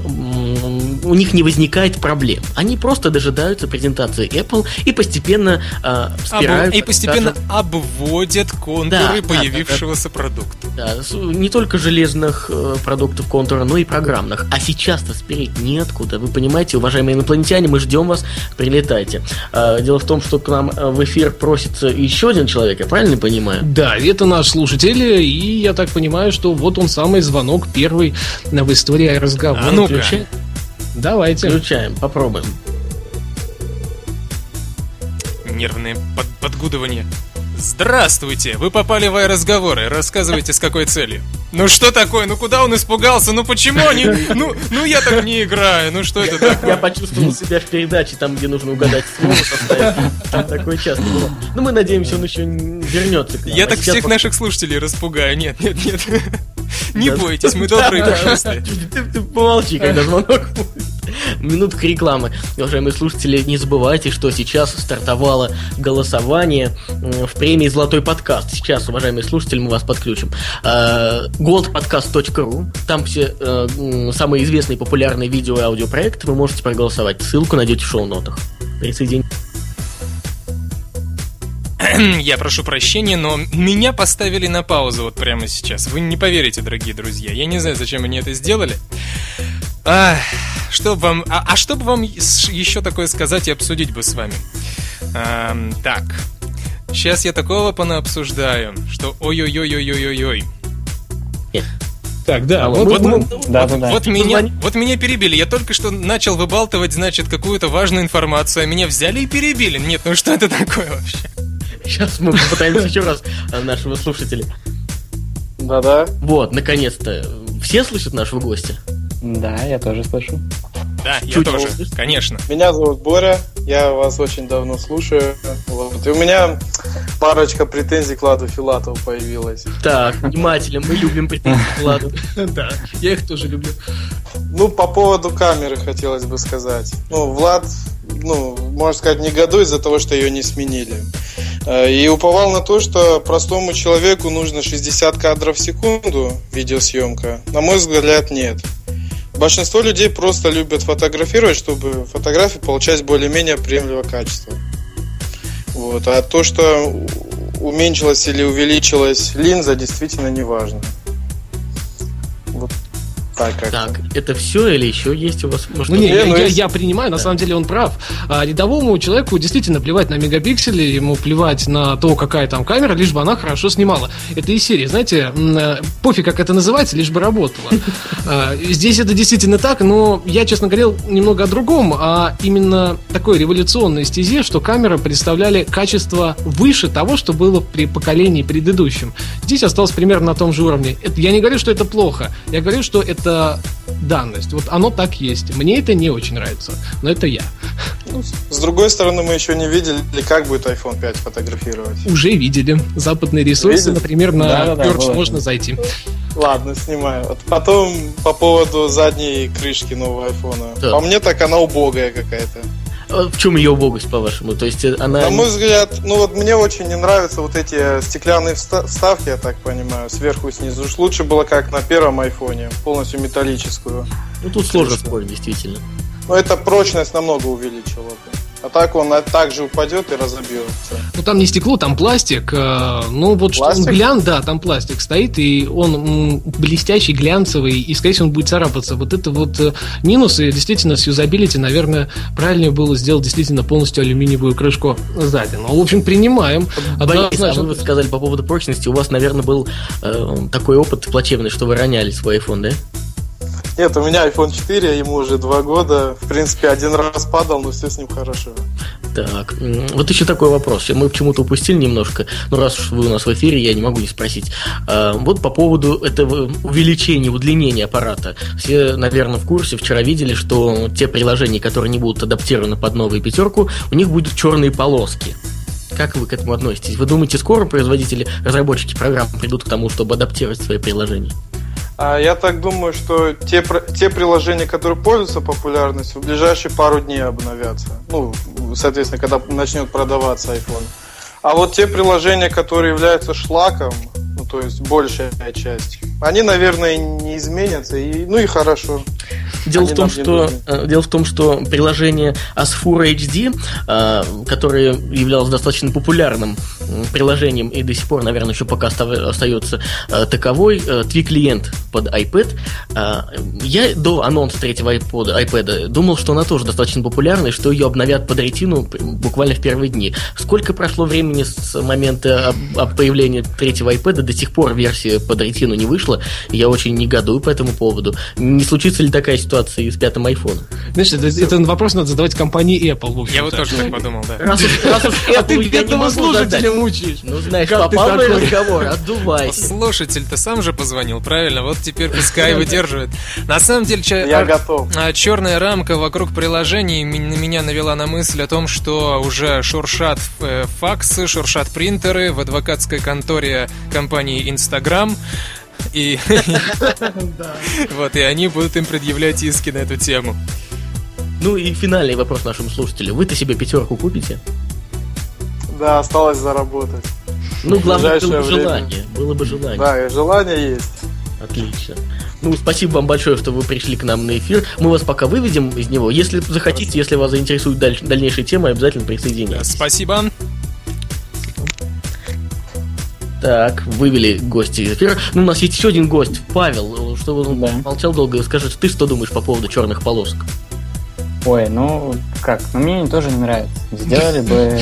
у них не возникает проблем. Они просто дожидаются презентации Apple и постепенно э, спирают... И постепенно скажем, обводят контуры да, появившегося да, да, продукта. Да, не только железных продуктов контура, но и программных. А сейчас-то спереть неоткуда. Вы понимаете, уважаемые инопланетяне, мы ждем вас, прилетайте. Дело в том, что к нам в эфир просится еще один человек, я правильно понимаю? Да, это наш слушатель, и я так понимаю, что вот он самый звонок первый в истории аэрозгонов. А ну-ка, включи... давайте. Включаем, попробуем. Нервное под- подгудывание. Здравствуйте, вы попали в аэроразговоры. Рассказывайте, с какой целью. Ну что такое, ну куда он испугался? Ну почему они, ну, ну я так не играю. Ну что это такое? Я почувствовал себя в передаче, там где нужно угадать слово составить. Там такое часто было. Ну мы надеемся, он еще вернется к нам. Я а так всех пок... наших слушателей распугаю. Нет, нет, нет. Не да. бойтесь, мы добрые душистые. Ты помолчи, когда звонок будет. Минутка рекламы. Уважаемые слушатели, не забывайте, что сейчас стартовало голосование в премии «Золотой подкаст». Сейчас, уважаемые слушатели, мы вас подключим. голд подкаст точка ру. Там все самые известные популярные видео и аудиопроекты. Вы можете проголосовать. Ссылку найдете в шоу-нотах. Присоединяйтесь. Я прошу прощения, но меня поставили на паузу вот прямо сейчас. Вы не поверите, дорогие друзья. Я не знаю, зачем они это сделали. А, что бы вам, а, а что бы вам еще такое сказать и обсудить бы с вами? А, так, сейчас я такого понаобсуждаю, что ой-ой-ой-ой-ой-ой-ой. Так, да, вот, вот, мы, вот, да, вот, да, вот да. Меня, вот меня перебили. Я только что начал выбалтывать, значит, какую-то важную информацию, а меня взяли и перебили. Нет, ну что это такое вообще? Сейчас мы попытаемся еще раз нашего слушателя. Да-да. Вот, наконец-то. Все слышат нашего гостя? Да, я тоже слышу. Да, я тоже, конечно. Меня зовут Боря, я вас очень давно слушаю. Вот. И у меня парочка претензий к Ладу Филатову появилась. Так, вниматели, мы любим претензии к Ладу. Да, я их тоже люблю. Ну, по поводу камеры хотелось бы сказать. Ну, Влад, ну, можно сказать, негодует из-за того, что ее не сменили. И уповал на то, что простому человеку нужно шестьдесят кадров в секунду видеосъемка. На мой взгляд, нет. Большинство людей просто любят фотографировать, чтобы фотографии получать более-менее приемлемое качество. Вот. А то, что уменьшилась или увеличилась линза, действительно не важно. Вот так как-то. Так, это все или еще есть у вас? Может, ну, не, я, я, я принимаю, на да. самом деле он прав. А, рядовому человеку действительно плевать на мегапиксели, ему плевать на то, какая там камера, лишь бы она хорошо снимала. Это из серии, знаете, пофиг, как это называется, лишь бы работала. Здесь это действительно так, но я, честно говоря, немного о другом, а именно такой революционной стезе, что камеры представляли качество выше того, что было при поколении предыдущем. Здесь осталось примерно на том же уровне. Я не говорю, что это плохо, я говорю, что это данность. Вот оно так есть. Мне это не очень нравится, но это я. С другой стороны, мы еще не видели, как будет айфон пять фотографировать. Уже видели. Западные ресурсы, видели? Например, на Perch, да, можно зайти. Ладно, снимаю. Потом по поводу задней крышки нового айфона. Да. По мне так она убогая какая-то. А в чем ее убогость, по-вашему? То есть она... На мой взгляд, ну вот мне очень не нравятся вот эти стеклянные вставки, я так понимаю, сверху и снизу. Уж лучше было как на первом айфоне, полностью металлическую. Ну тут сложно спорить, действительно. Но эта прочность намного увеличила. А так он также упадет и разобьется. Ну там не стекло, там пластик. Ну вот пластик? Что он глян, да, там пластик стоит, и он блестящий, глянцевый, и скорее всего он будет царапаться. Вот это вот минусы, действительно, с юзабилити, наверное, правильнее было сделать действительно полностью алюминиевую крышку сзади. Ну, в общем, принимаем. Борис, а вы сказали по поводу прочности, у вас, наверное, был э, такой опыт плачевный, что вы роняли свой айфон, да? Нет, у меня айфон четыре, ему уже два года. В принципе, один раз падал, но все с ним хорошо. Так, вот еще такой вопрос. Мы почему-то упустили немножко. Но раз уж вы у нас в эфире, я не могу не спросить. Вот по поводу этого увеличения, удлинения аппарата. Все, наверное, в курсе, вчера видели, что те приложения, которые не будут адаптированы под новую пятерку, у них будут черные полоски. Как вы к этому относитесь? Вы думаете, скоро производители, разработчики программ придут к тому, чтобы адаптировать свои приложения? Я так думаю, что те, те приложения, которые пользуются популярностью, в ближайшие пару дней обновятся. Ну, соответственно, когда начнет продаваться iPhone. А вот те приложения, которые являются шлаком, ну, то есть большая часть, они, наверное, не изменятся, и, ну и хорошо. Дело в, том, что, дело в том, что приложение Asfura эйч ди, которое являлось достаточно популярным приложением и до сих пор, наверное, еще пока остается таковой, Twi-клиент под iPad. Я до анонса третьего iPad думал, что она тоже достаточно популярна и что ее обновят под ретину буквально в первые дни. Сколько прошло времени с момента появления третьего iPad, до сих пор версия под ретину не вышла, я очень негодую по этому поводу. Не случится ли такая ситуация ситуации с пятым айфоном? Знаешь, это, это вопрос надо задавать компании Apple. Я вот тоже так подумал, да. Раз уж, раз уж Apple, а ты бедного слушателя мучаешь. Ну, знаешь, как попал в разговор, отдувайся. Слушатель-то сам же позвонил, правильно? Вот теперь пускай выдерживает. На самом деле, чер... Я готов. черная рамка вокруг приложений меня навела на мысль о том, что уже шуршат факсы, шуршат принтеры в адвокатской конторе компании Instagram. И вот, и они будут им предъявлять иски на эту тему. Ну и финальный вопрос нашему слушателю. Вы-то себе пятерку купите? Да, осталось заработать. Ну, главное, было бы желание. Было бы желание. Да, и желание есть. Отлично. Ну, спасибо вам большое, что вы пришли к нам на эфир. Мы вас пока выведем из него. Если захотите, если вас заинтересуют даль- дальнейшие темы, обязательно присоединяйтесь. Спасибо. Так, вывели гостя из эфира. Ну, у нас есть еще один гость, Павел. Чтобы он да. молчал долго, расскажи, ты что думаешь по поводу черных полосок? Ой, ну как, ну мне они тоже не нравятся. Сделали бы...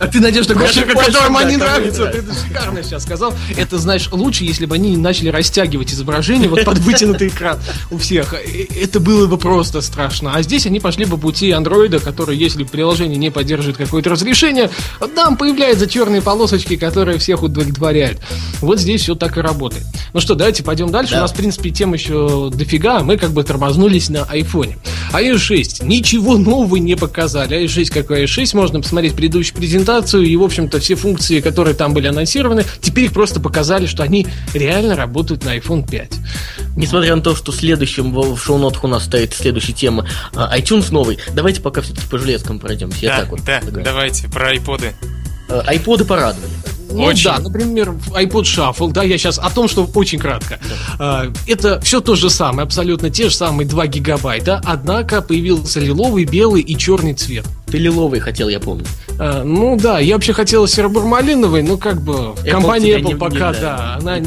А ты найдешь такой человек, которому они нравятся. Ты шикарно сейчас сказал. Это, знаешь, лучше, если бы они начали растягивать изображение вот под вытянутый экран у всех. Это было бы просто страшно. А здесь они пошли по пути андроида, который, если приложение не поддерживает какое-то разрешение, там появляются черные полосочки, которые всех удовлетворяют. Вот здесь все так и работает. Ну что, давайте пойдем дальше. У нас, в принципе, тем еще дофига. Мы как бы тормознулись на айфоне. ай о эс шесть. Ничего нового не показали. ай о эс шесть как ай о эс шесть, можно посмотреть предыдущую презентацию, и, в общем-то, все функции, которые там были анонсированы, теперь их просто показали, что они реально работают на айфон пять. Несмотря на то, что следующим в шоу-нотах у нас стоит следующая тема iTunes новый, давайте пока все-таки по железкам пройдемся. Да, Я так вот да, предлагаю. Давайте, про iPod'ы. iPod'ы порадовали. Ну очень. Да, например, iPod Shuffle, да, я сейчас о том, что очень кратко. Да. Это все то же самое, абсолютно те же самые два гигабайта, однако появился лиловый, белый и черный цвет. Ты лиловый хотел, я помню. А, ну да, я вообще хотел серо-бурмалиновый, но как бы Apple компания Apple не, пока, не, да, не она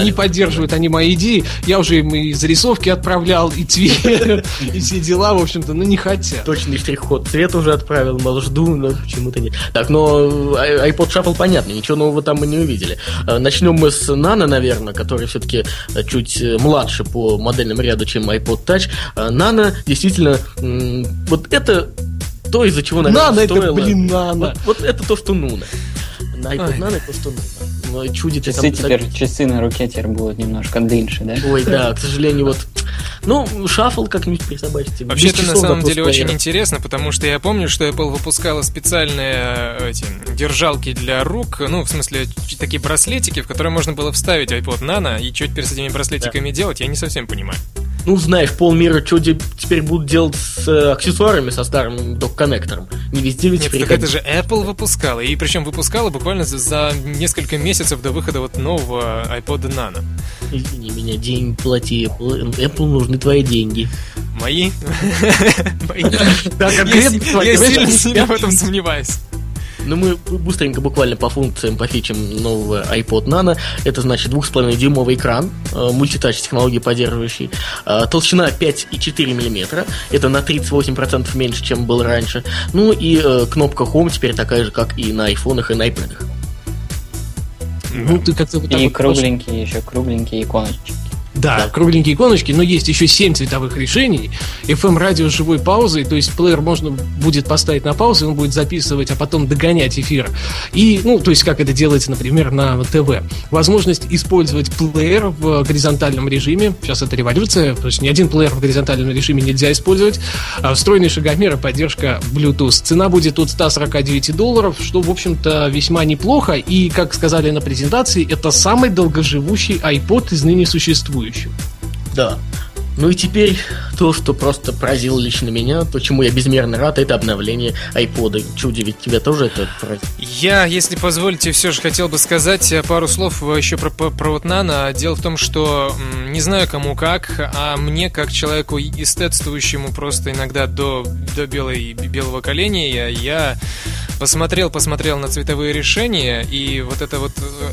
не, не поддерживает, да. они мои идеи. Я уже им и зарисовки отправлял, и цвет, и все дела, в общем-то, ну не хотят. Точный штрих-код цвет уже отправил, мол, жду, но почему-то нет. Так, но iPod Shuffle понятно, ничего нового там мы не увидели. Начнем мы с Nano, наверное, который все-таки чуть младше по модельному ряду, чем iPod Touch. Nano действительно, вот это... То, из-за чего, наверное, Nano стоило... это, блин, Nano. Вот, вот это то, что нужно. На iPod Nano это то, что нужно. Чудится, часы там... теперь, часы на руке теперь будут немножко дыньше, да? Ой, да, к сожалению, вот... Ну, шафл как-нибудь присобачьте. Вообще-то, на самом деле, очень интересно, потому что я помню, что Apple выпускала специальные эти, держалки для рук, ну, в смысле, такие браслетики, в которые можно было вставить iPod Nano, и что теперь с этими браслетиками да. делать, я не совсем понимаю. Ну, знаешь, полмира что теперь будут делать с э, аксессуарами, со старым док-коннектором. Не везде ведь... Нет, так это же Apple выпускала, и причем выпускала буквально за, за несколько месяцев до выхода вот нового iPod Nano. Извини меня, день плати Apple, Apple нужны твои деньги. Мои? Да, конкретно. Я сильно в этом сомневаюсь. Ну, мы быстренько, буквально по функциям, по фичам нового iPod Nano. Это, значит, двух с половиной дюймовый экран, мультитач технологии поддерживающий, толщина пять целых четыре десятых миллиметра, это на тридцать восемь процентов меньше, чем было раньше. Ну и кнопка Home теперь такая же, как и на айфонах, и на iPad'ах. Ну, ты как-то вот и вот кругленькие можешь... еще, кругленькие иконочки. Да, да, кругленькие иконочки, но есть еще семь цветовых решений. эф эм-радио с живой паузой, то есть плеер можно будет поставить на паузу, он будет записывать, а потом догонять эфир. И, ну, то есть как это делается, например, на ТВ. Возможность использовать плеер в горизонтальном режиме. Сейчас это революция, потому что ни один плеер в горизонтальном режиме нельзя использовать. Встроенный шагомер и поддержка Bluetooth. Цена будет от сто сорок девять долларов, что, в общем-то, весьма неплохо. И, как сказали на презентации, это самый долгоживущий iPod из ныне существующих. Да. Ну и теперь то, что просто поразило лично меня, то, чему я безмерно рад, это обновление iPod'а. Чуди, ведь тебя тоже это поразило? Я, если позволите, все же хотел бы сказать пару слов еще про, про, про вот Nano. Дело в том, что не знаю кому как, а мне, как человеку эстетствующему просто иногда до, до белой, белого коленя, я посмотрел, посмотрел на цветовые решения, и вот эта вот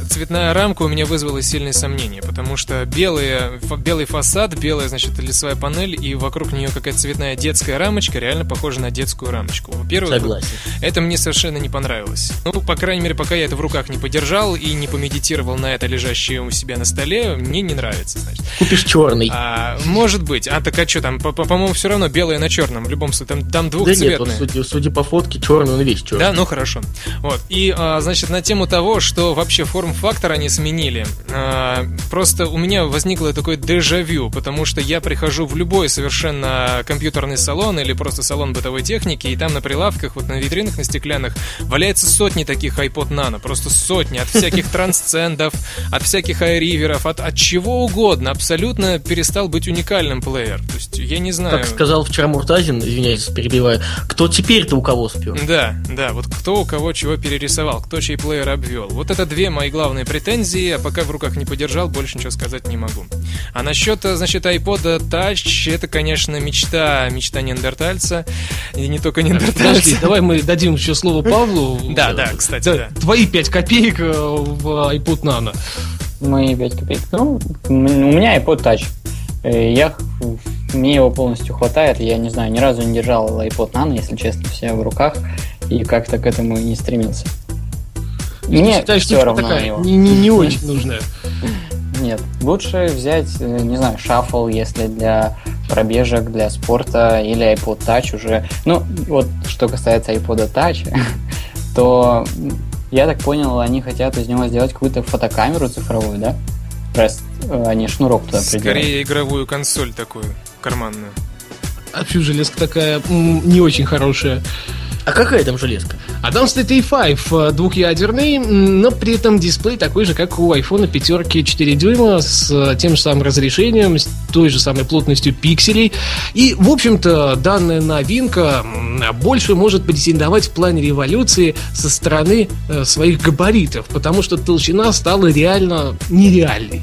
цветная рамка у меня вызвала сильные сомнения, потому что белые, белый фасад, белая, значит, лицевая панель, и вокруг нее какая-то цветная детская рамочка, реально похожа на детскую рамочку. Во-первых, согласен. Это мне совершенно не понравилось. Ну, по крайней мере, пока я это в руках не подержал и не помедитировал на это, лежащее у себя на столе, мне не нравится, значит. Купишь черный. А, может быть. А так а что там? По-моему, все равно белое на черном. В любом случае, там, там двухцветное. Да нет, вот, судя, судя по фотке, черный он весь черный. Да, ну хорошо. Вот. И, а, значит, на тему того, что вообще форм-фактор они сменили. А, просто у меня возникло такое дежавю, потому что я прихожу в любой совершенно компьютерный салон или просто салон бытовой техники, и там на прилавках, вот на витринах, на стеклянных валяются сотни таких iPod Nano, просто сотни, от всяких трансцендов, от всяких айриверов, от, от чего угодно, абсолютно перестал быть уникальным плеер, то есть я не знаю. Как сказал вчера Муртазин, извиняюсь, перебиваю, кто теперь-то у кого спер? Да, да, вот вот кто у кого чего перерисовал, кто чей плеер обвел. Вот это две мои главные претензии, а пока в руках не подержал, больше ничего сказать не могу. А насчет, значит, iPod Touch, это, конечно, мечта, мечта неандертальца, и не только неандертальца. Подожди, давай мы дадим еще слово Павлу. Да, да, кстати. Твои пять копеек в iPod Nano. Мои пять копеек. Ну, у меня iPod Touch. Я... Мне его полностью хватает. Я не знаю, ни разу не держал iPod Nano, если честно, все в руках. И как-то к этому не стремился. Мне считаешь, все равно такая, его не, не, не очень нужная. Нет, лучше взять, не знаю, Shuffle, если для пробежек, для спорта. Или iPod Touch уже. Ну, вот что касается iPod Touch, то, я так понял, они хотят из него сделать какую-то фотокамеру цифровую, да? Раз они шнурок туда придумали. Скорее игровую консоль такую, карманную. А всю железка такая м- не очень хорошая. А какая там железка? А там стоит эй пять, двухъядерный, но при этом дисплей такой же, как у айфона пятерки четыре дюйма, с тем же самым разрешением, с той же самой плотностью пикселей. И, в общем-то, данная новинка больше может претендовать в плане революции со стороны э, своих габаритов, потому что толщина стала реально нереальной.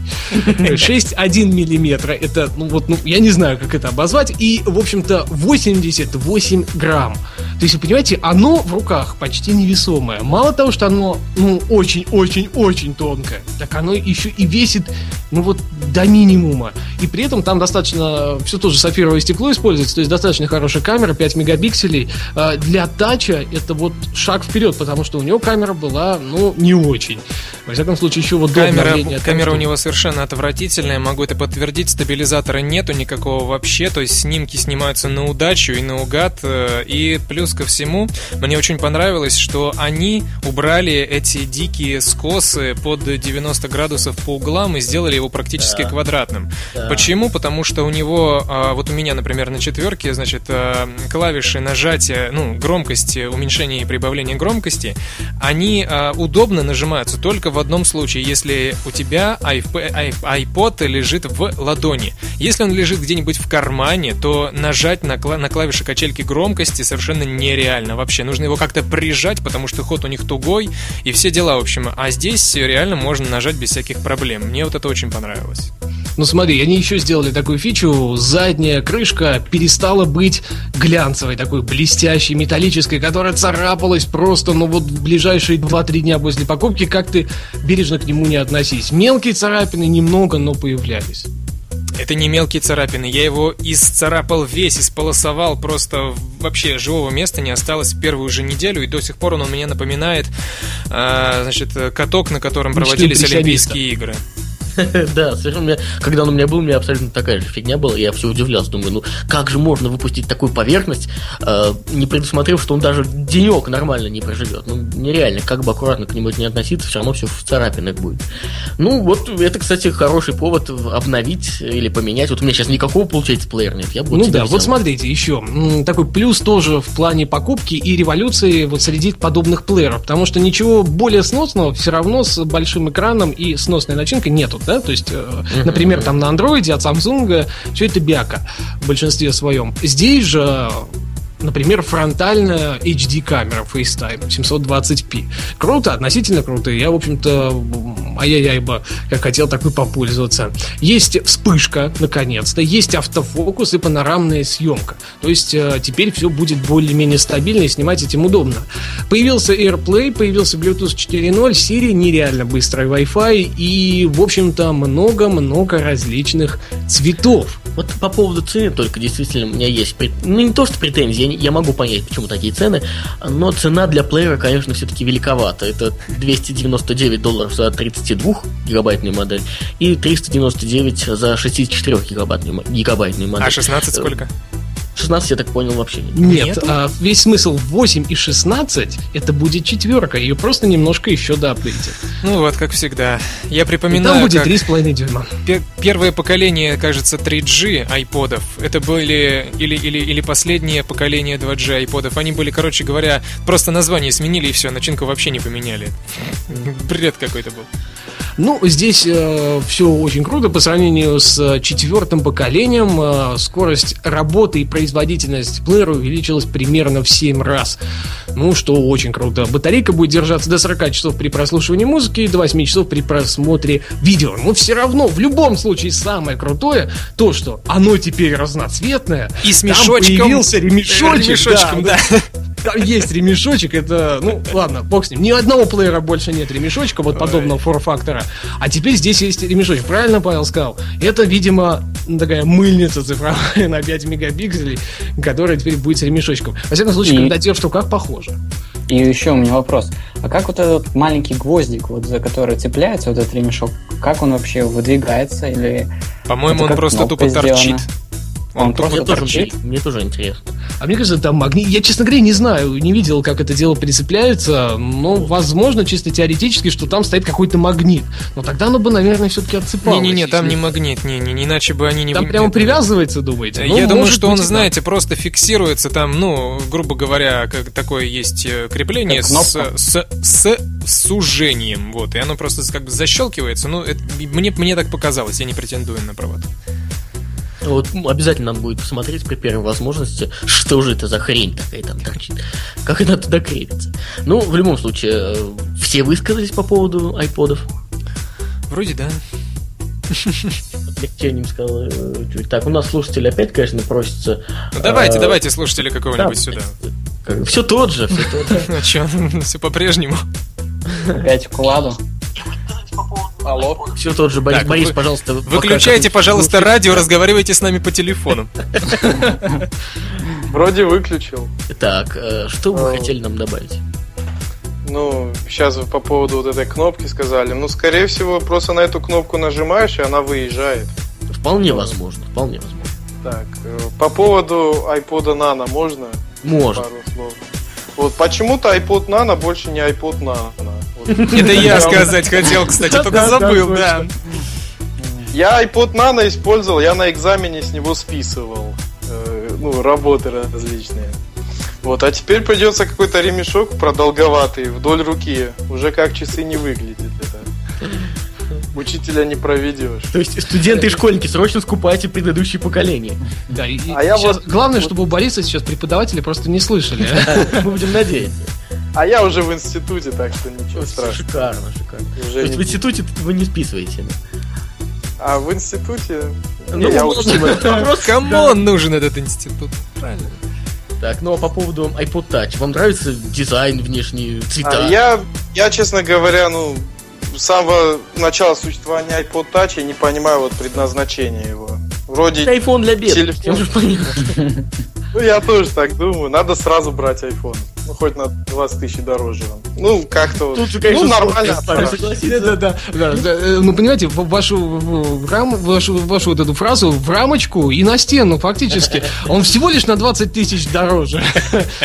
шесть целых одна миллиметра. Это, ну вот, ну, я не знаю, как это обозвать. И, в общем-то, восемьдесят восемь грамм. То есть, вы понимаете, оно в руках почти невесомое. Мало того, что оно, ну, очень-очень-очень тонкое, так оно еще и весит, ну, вот, до минимума. И при этом там достаточно все тоже сапфировое стекло используется, то есть достаточно хорошая камера, пять мегапикселей. Для тача это вот шаг вперед, потому что у него камера была, ну, не очень. Во всяком случае, еще вот камера, до камера у него совершенно отвратительная, могу это подтвердить, стабилизатора нету никакого вообще, то есть снимки снимаются на удачу и наугад, и плюс ко всему мне очень понравилось, что они убрали эти дикие скосы под девяносто градусов по углам и сделали его практически да. квадратным. Да. Почему? Потому что у него, вот у меня, например, на четверке, значит, клавиши нажатия, ну, громкости, уменьшения и прибавления громкости, они удобно нажимаются только в одном случае, если у тебя iPod лежит в ладони. Если он лежит где-нибудь в кармане, то нажать на клавиши качельки громкости совершенно нереально. Вообще нужно его как-то прижать, потому что ход у них тугой и все дела, в общем. А здесь реально можно нажать без всяких проблем. Мне вот это очень понравилось. Ну смотри, они еще сделали такую фичу. Задняя крышка перестала быть глянцевой, такой блестящей, металлической, которая царапалась просто, ну вот в ближайшие два-три дня после покупки, как ты бережно к нему не относись. Мелкие царапины немного, но появлялись. Это не мелкие царапины, я его исцарапал весь, исполосовал, просто вообще живого места не осталось в первую же неделю, и до сих пор он у меня напоминает, а, значит, каток, на котором проводились Олимпийские игры. Да, совершенно. Когда он у меня был, у меня абсолютно такая же фигня была. Я все удивлялся, думаю, ну как же можно выпустить такую поверхность, э, не предусмотрев, что он даже денек нормально не проживет. Ну нереально, как бы аккуратно к нему не относиться, все равно все в царапинах будет. Ну вот это, кстати, хороший повод обновить или поменять. Вот у меня сейчас никакого, получается, плеера нет. Я буду ну да, взял. Вот смотрите, еще такой плюс тоже в плане покупки и революции вот среди подобных плееров, потому что ничего более сносного все равно с большим экраном и сносной начинкой нету. Да? То есть, например, там на Android от Samsung все это бяка в большинстве своем. Здесь же, например, фронтальная эйч ди-камера FaceTime семьсот двадцать пи. Круто, относительно круто. Я, в общем-то, ай-яй-яйба, как хотел, такой попользоваться. Есть вспышка, наконец-то. Есть автофокус и панорамная съемка. То есть теперь все будет более-менее стабильно, и снимать этим удобно. Появился AirPlay, появился Bluetooth четыре ноль, Siri, нереально быстрый Wi-Fi и, в общем-то, много-много различных цветов. Вот по поводу цены только действительно у меня есть, ну не то что претензии, я могу понять, почему такие цены, но цена для плеера, конечно, все-таки великовата. Это двести девяносто девять долларов за тридцать два гигабайтную модель и триста девяносто девять за шестьдесят четыре гигабайтную модель. А шестнадцать сколько? шестнадцать, я так понял, вообще нет. Нет, а весь смысл восемь и шестнадцать это будет четверка. Ее просто немножко еще доапдейтят. Ну вот, как всегда. Я припоминаю, и там будет три целых пять дюйма. Пер- первое поколение, кажется, три джи айподов. Это были или, или, или последнее поколение два джи айподов. Они были, короче говоря, просто название сменили и все, начинку вообще не поменяли. Бред какой-то был. Ну, здесь э, все очень круто. По сравнению с четвертым поколением э, скорость работы и производительность плеера увеличилась примерно в семь раз. Ну, что очень круто. Батарейка будет держаться до сорока часов при прослушивании музыки и до восьми часов при просмотре видео. Но все равно, в любом случае, самое крутое то, что оно теперь разноцветное. И с мешочком. Там появился ремешочек. Ремешочком, да, да. Там есть ремешочек, это, ну, ладно, бог с ним. Ни одного плеера больше нет ремешочка, вот подобного фор-фактора. А теперь здесь есть ремешочек. Правильно Павел сказал? Это, видимо, такая мыльница цифровая на пять мегапикселей, которая теперь будет с ремешочком. Во всяком случае, и... когда делаешь в руках, похоже. И еще у меня вопрос. А как вот этот маленький гвоздик, вот за который цепляется вот этот ремешок, как он вообще выдвигается? Или... По-моему, он просто тупо торчит. Он он тоже тоже, мне тоже интересно. А мне кажется, там магнит... Я, честно говоря, не знаю, не видел, как это дело прицепляется. Но, возможно, чисто теоретически, что там стоит какой-то магнит. Но тогда оно бы, наверное, все-таки отсыпалось. Не-не-не, там если... не магнит, не, не, не, иначе бы они не... Там прямо привязывается, думаете? Ну, я думаю, что быть, он, да. знаете, просто фиксируется там, ну, грубо говоря, как такое есть крепление с, с, с сужением, вот. И оно просто как бы защелкивается. Ну, это, мне, мне так показалось, я не претендую на правоту. Вот обязательно надо будет посмотреть при первой возможности, что же это за хрень такая там торчит, как она туда крепится. Ну, в любом случае, все высказались по поводу айподов. Вроде да. Я тебе не сказал. Так, у нас слушатели опять, конечно, просятся. Ну, давайте, а... давайте слушатели какого-нибудь да, сюда. Как... Все тот же, все тот же. А что, все по-прежнему. Опять к ладу. Алло. Все тот же, Борис, так, Борис вы... пожалуйста. Выключайте, пока... пожалуйста, радио, разговаривайте с нами по телефону. Вроде выключил. Так, что вы хотели нам добавить? Ну, сейчас вы по поводу вот этой кнопки сказали. Ну, скорее всего, просто на эту кнопку нажимаешь, и она выезжает. Вполне возможно, вполне возможно. Так, по поводу iPod Nano можно? Можно. Пару слов. Вот почему-то iPod Nano больше не iPod Nano. Это я сказать хотел, кстати, только забыл, да. Я iPod Nano использовал, я на экзамене с него списывал. Ну, работы различные. Вот, а теперь придется какой-то ремешок продолговатый вдоль руки. Уже как часы не выглядит это. Учителя не проведешь. То есть студенты и школьники, срочно скупайте предыдущие поколения. Да, и а я сейчас, вот, главное, вот... чтобы у Бориса сейчас преподаватели просто не слышали. Мы будем надеяться. А я уже в институте, так что ничего страшного. Шикарно, шикарно. То есть в институте вы не списываете? А в институте... Кому он нужен этот институт? Правильно. Так, ну а по поводу iPod Touch, вам нравится дизайн, внешние цвета? Я, честно говоря, ну... с самого начала существования iPod Touch я не понимаю вот предназначение его. Вроде это iPhone для бед. Телефон. Ну я тоже так думаю. Надо сразу брать iPhone. Ну хоть на двадцать тысяч дороже. Ну как-то. Тут же, конечно, ну нормально. Да, да, да. Ну понимаете, вашу рам, вашу вашу вот эту фразу в рамочку и на стену фактически. Он всего лишь на двадцать тысяч дороже.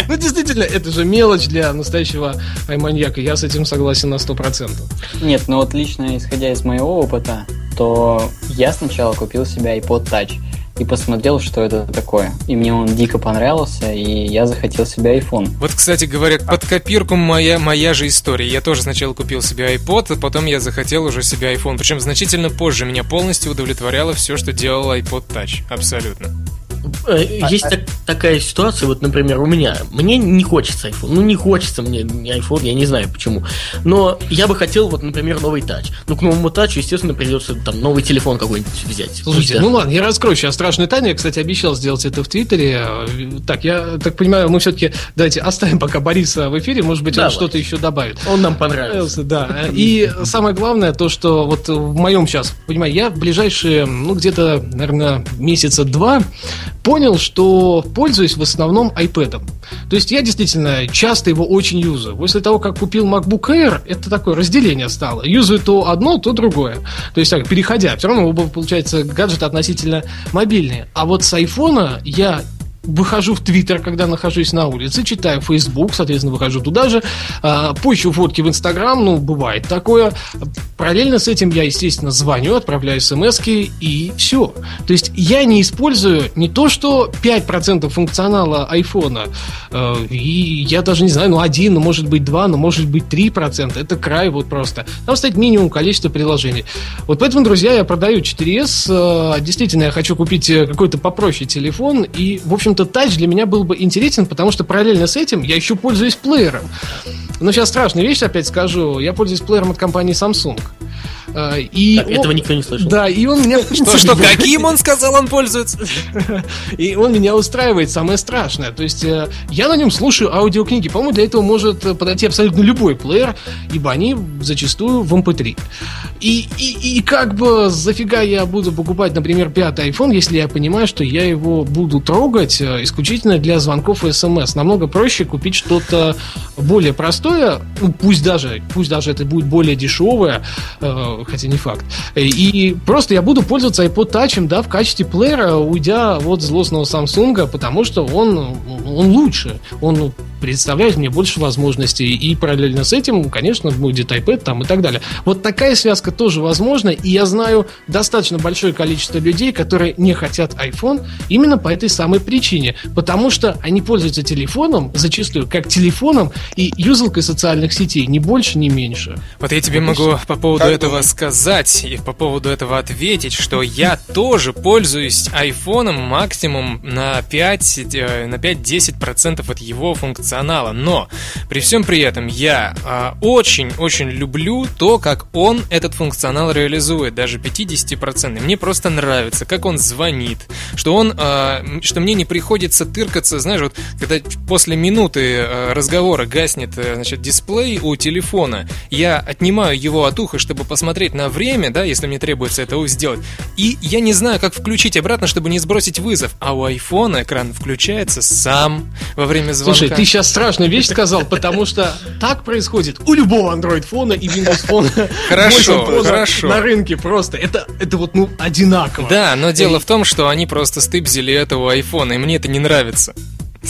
Ну действительно, это же мелочь для настоящего айманьяка. Я с этим согласен на сто процентов. Нет, ну вот лично исходя из моего опыта, то я сначала купил себе iPod Touch и посмотрел, что это такое. И мне он дико понравился, и я захотел себе iPhone. Вот, кстати говоря, под копирку моя, моя же история. Я тоже сначала купил себе iPod, а потом я захотел уже себе iPhone. Причем значительно позже меня полностью удовлетворяло все, что делал iPod Touch. Абсолютно. Есть а, так, такая ситуация, вот, например, у меня. Мне не хочется iPhone. Ну, не хочется мне iPhone, я не знаю почему. Но я бы хотел, вот, например, новый Touch. Ну, к новому Touch, естественно, придется там новый телефон какой-нибудь взять. Слушайте, да. Ну ладно, я раскрою сейчас страшную тайну. Я, кстати, обещал сделать это в Твиттере. Так, я так понимаю, мы все-таки давайте оставим пока Бориса в эфире. Может быть, давай. Он что-то еще добавит. Он нам понравился. Да. И самое главное, то, что вот в моем сейчас, понимаю, я в ближайшие, ну, где-то, наверное, месяца два понял, что пользуюсь в основном iPad'ом. То есть я действительно часто его очень юзаю. После того, как купил MacBook Air, это такое разделение стало. Юзаю то одно, то другое. То есть так, переходя, все равно оба, получается, гаджеты относительно мобильные. А вот с iPhone'а я выхожу в Твиттер, когда нахожусь на улице, читаю Фейсбук, соответственно, выхожу туда же, пощу фотки в Инстаграм, ну, бывает такое. Параллельно с этим я, естественно, звоню, отправляю смс-ки и все. То есть я не использую не то, что пять процентов функционала айфона, и я даже не знаю, ну, один, ну, может быть, два, ну, может быть, три процента. Это край вот просто. Там стоит минимум количества приложений. Вот поэтому, друзья, я продаю четыре эс. Действительно, я хочу купить какой-то попроще телефон, и, в общем-то, тач для меня был бы интересен, потому что параллельно с этим я еще пользуюсь плеером. Но сейчас страшную вещь опять скажу. Я пользуюсь плеером от компании Samsung. И так, он... Этого никто не слышал. Да, и он меня... Что, что, каким он сказал, он пользуется? И он меня устраивает, самое страшное. То есть я на нем слушаю аудиокниги. По-моему, для этого может подойти абсолютно любой плеер, ибо они зачастую в эм пэ три. И, и, и как бы зафига я буду покупать, например, пятый iPhone, если я понимаю, что я его буду трогать исключительно для звонков и смс. Намного проще купить что-то более простое, пусть даже, пусть даже это будет более дешевое, хотя не факт. И просто я буду пользоваться iPod Touch, да, в качестве плеера, уйдя от злостного Samsung, потому что он, он лучше. Он представляет мне больше возможностей. И параллельно с этим, конечно, будет iPad там и так далее. Вот такая связка тоже возможна. И я знаю достаточно большое количество людей, которые не хотят iPhone именно по этой самой причине. Потому что они пользуются телефоном, зачастую как телефоном и юзалкой социальных сетей. Ни больше, ни меньше. Вот я тебе могу по поводу как этого сказать и по поводу этого ответить, что я тоже пользуюсь айфоном максимум на пять-десять процентов от его функционала. Но при всем при этом я очень-очень люблю то, как он этот функционал реализует, даже пятьдесят процентов. Мне просто нравится, как он звонит, что он, что мне не приходится тыркаться, знаешь, вот когда после минуты разговора гаснет, значит, дисплей у телефона, я отнимаю его от уха, чтобы посмотреть на время, да, если мне требуется это сделать. И я не знаю, как включить обратно, чтобы не сбросить вызов. А у айфона экран включается сам во время звонка. Слушай, ты сейчас страшную вещь сказал, потому что так происходит у любого Android-фона и Windows-фона. Хорошо, хорошо. На рынке просто. Это, это вот, ну, одинаково. Да, но дело в том, что они просто стыбзили этого айфона, и мне это не нравится.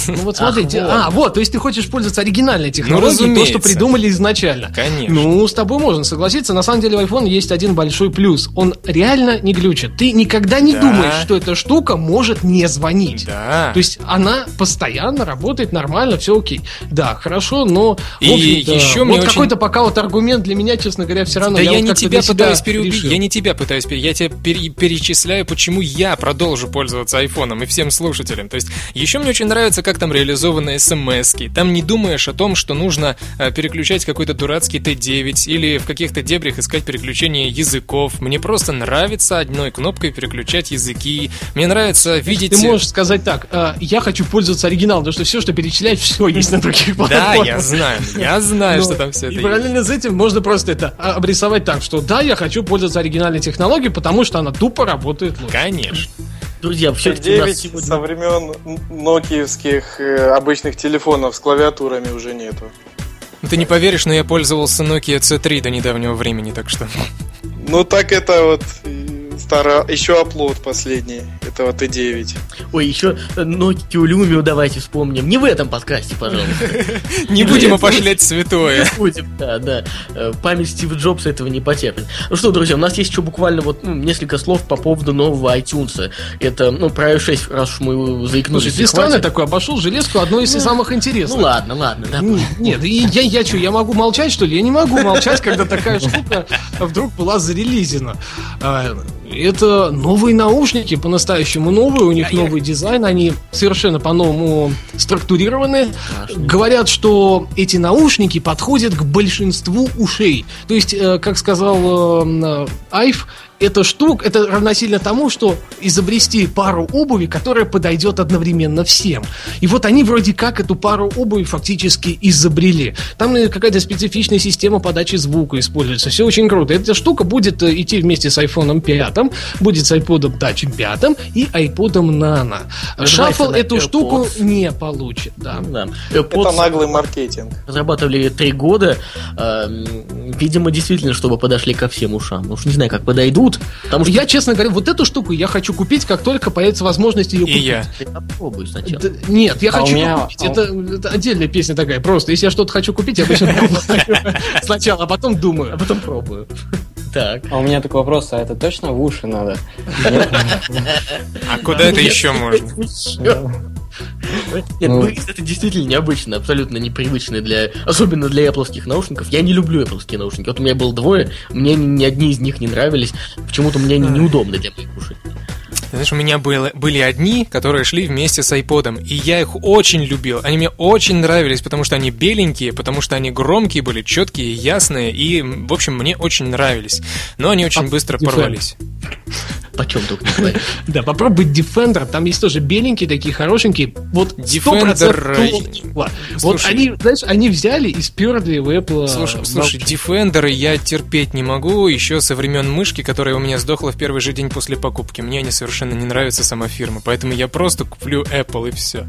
Ну вот смотрите, Ах, вот. а вот, то есть ты хочешь пользоваться оригинальной технологией, ну, то, что придумали изначально. Конечно. Ну, с тобой можно согласиться. На самом деле в iPhone есть один большой плюс. Он реально не глючит. Ты никогда не да. думаешь, что эта штука может не звонить. Да. То есть она постоянно работает нормально, все окей. Да, хорошо, но и в общем-то, еще вот какой-то очень... пока вот аргумент для меня, честно говоря, все равно. Да я, я, вот не тебя пытаюсь переубить. я не тебя пытаюсь переубить. Я тебя пере- перечисляю, почему я продолжу пользоваться айфоном и всем слушателям. То есть еще мне очень нравится, как там реализованы смс-ки. Там не думаешь о том, что нужно переключать какой-то дурацкий тэ девять или в каких-то дебрях искать переключение языков. Мне просто нравится одной кнопкой переключать языки. Мне нравится видеть... Ты можешь сказать так: я хочу пользоваться оригиналом, потому что все, что перечисляешь, все есть на других платформах. Да, я знаю, я знаю, что там все это есть. И параллельно с этим можно просто это обрисовать так, что да, я хочу пользоваться оригинальной технологией, потому что она тупо работает лучше. Конечно. Друзья, все-таки у нас сегодня... со времен нокиевских э, обычных телефонов с клавиатурами уже нету. Ты не поверишь, но я пользовался Nokia си три до недавнего времени, так что... Ну так это вот... Старо... Еще аплод последний этого тэ девять. Ой, еще Nokia Lumia давайте вспомним. Не в этом подкасте, пожалуйста. Не будем опошлять святое. Не будем, да, да. Память Стива Джобса этого не потерпит. Ну что, друзья, у нас есть еще буквально вот несколько слов по поводу нового iTunes. Это, ну, про шесть, раз уж мы заикнулись. Ты странно такой, обошел железку, одно из самых интересных. Ну ладно, ладно. Нет, я что, я могу молчать, что ли? Я не могу молчать, когда такая штука вдруг была зарелизена. Это новые наушники, по-настоящему новые, у них новый дизайн, они совершенно по-новому структурированы. Говорят, что эти наушники подходят к большинству ушей. То есть, как сказал Айв, эта штука, это равносильно тому, что изобрести пару обуви, которая подойдет одновременно всем. И вот они вроде как эту пару обуви фактически изобрели. Там какая-то специфичная система подачи звука используется. Все очень круто. Эта штука будет идти вместе с iPhone пять, будет с iPod Touch пять и iPod Nano. Шаффл эту AirPods. Штуку не получит. Да. Да. Это наглый маркетинг. Разрабатывали три года. Видимо, действительно, чтобы подошли ко всем ушам. Уж не знаю, как подойдут. берут. Потому что... Я, честно говоря, вот эту штуку я хочу купить, как только появится возможность ее купить. И я. Я попробую сначала. Да, нет, я а хочу меня... купить. А... Это, это отдельная песня такая. Просто, если я что-то хочу купить, я обычно сначала, а потом думаю, а потом пробую. Так. А у меня такой вопрос, а это точно в уши надо? А куда это еще можно? Нет, Бейс это действительно необычно, абсолютно непривычно для, особенно для Apple-ских наушников. Я не люблю Apple-ские наушники. Вот у меня было двое, мне ни одни из них не нравились. Почему-то мне они неудобны для моих ушей. Ты знаешь, у меня было, были одни, которые шли вместе с iPod'ом, и я их очень любил. Они мне очень нравились, потому что они беленькие, потому что они громкие были, четкие, ясные, и, в общем, мне очень нравились. Но они очень а быстро дефендер. Порвались. Почем только не говоришь. Да, попробуй Defender, там есть тоже беленькие такие, хорошенькие. Вот Defender... Вот они, знаешь, они взяли и сперли в Apple... Слушай, Defender я терпеть не могу, еще со времен мышки, которая у меня сдохла в первый же день после покупки. Мне они совершенно не нравится сама фирма, поэтому я просто куплю Apple и все.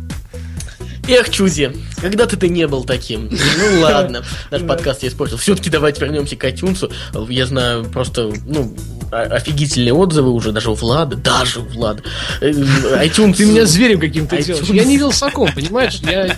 Эх, Чузи, когда-то ты не был таким. Ну ладно, наш подкаст я испортил. Все-таки давайте вернемся к iTunes. Я знаю просто, ну, офигительные отзывы уже, даже у Влада. Даже у Влада iTunes... Ты меня зверем каким-то iTunes... делаешь. Я не вилсаком, понимаешь? Я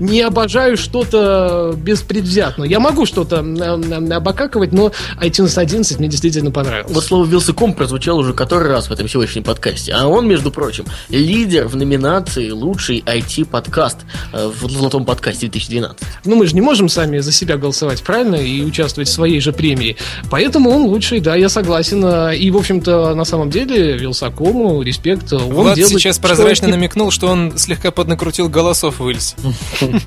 не обожаю что-то беспредвзятно. Я могу что-то обокакивать, но iTunes одиннадцать мне действительно понравилось. Вот слово «вилсаком» прозвучало уже который раз в этом сегодняшнем подкасте. А он, между прочим, лидер в номинации «Лучший ай ти-подкаст» в «Золотом подкасте» две тысячи двенадцать. Ну, мы же не можем сами за себя голосовать, правильно? И участвовать в своей же премии. Поэтому он лучший, да, я согласен. И, в общем-то, на самом деле, Вилсакому респект. Он Влад делает, сейчас прозрачно что... намекнул, что он слегка поднакрутил голосов в Ильс.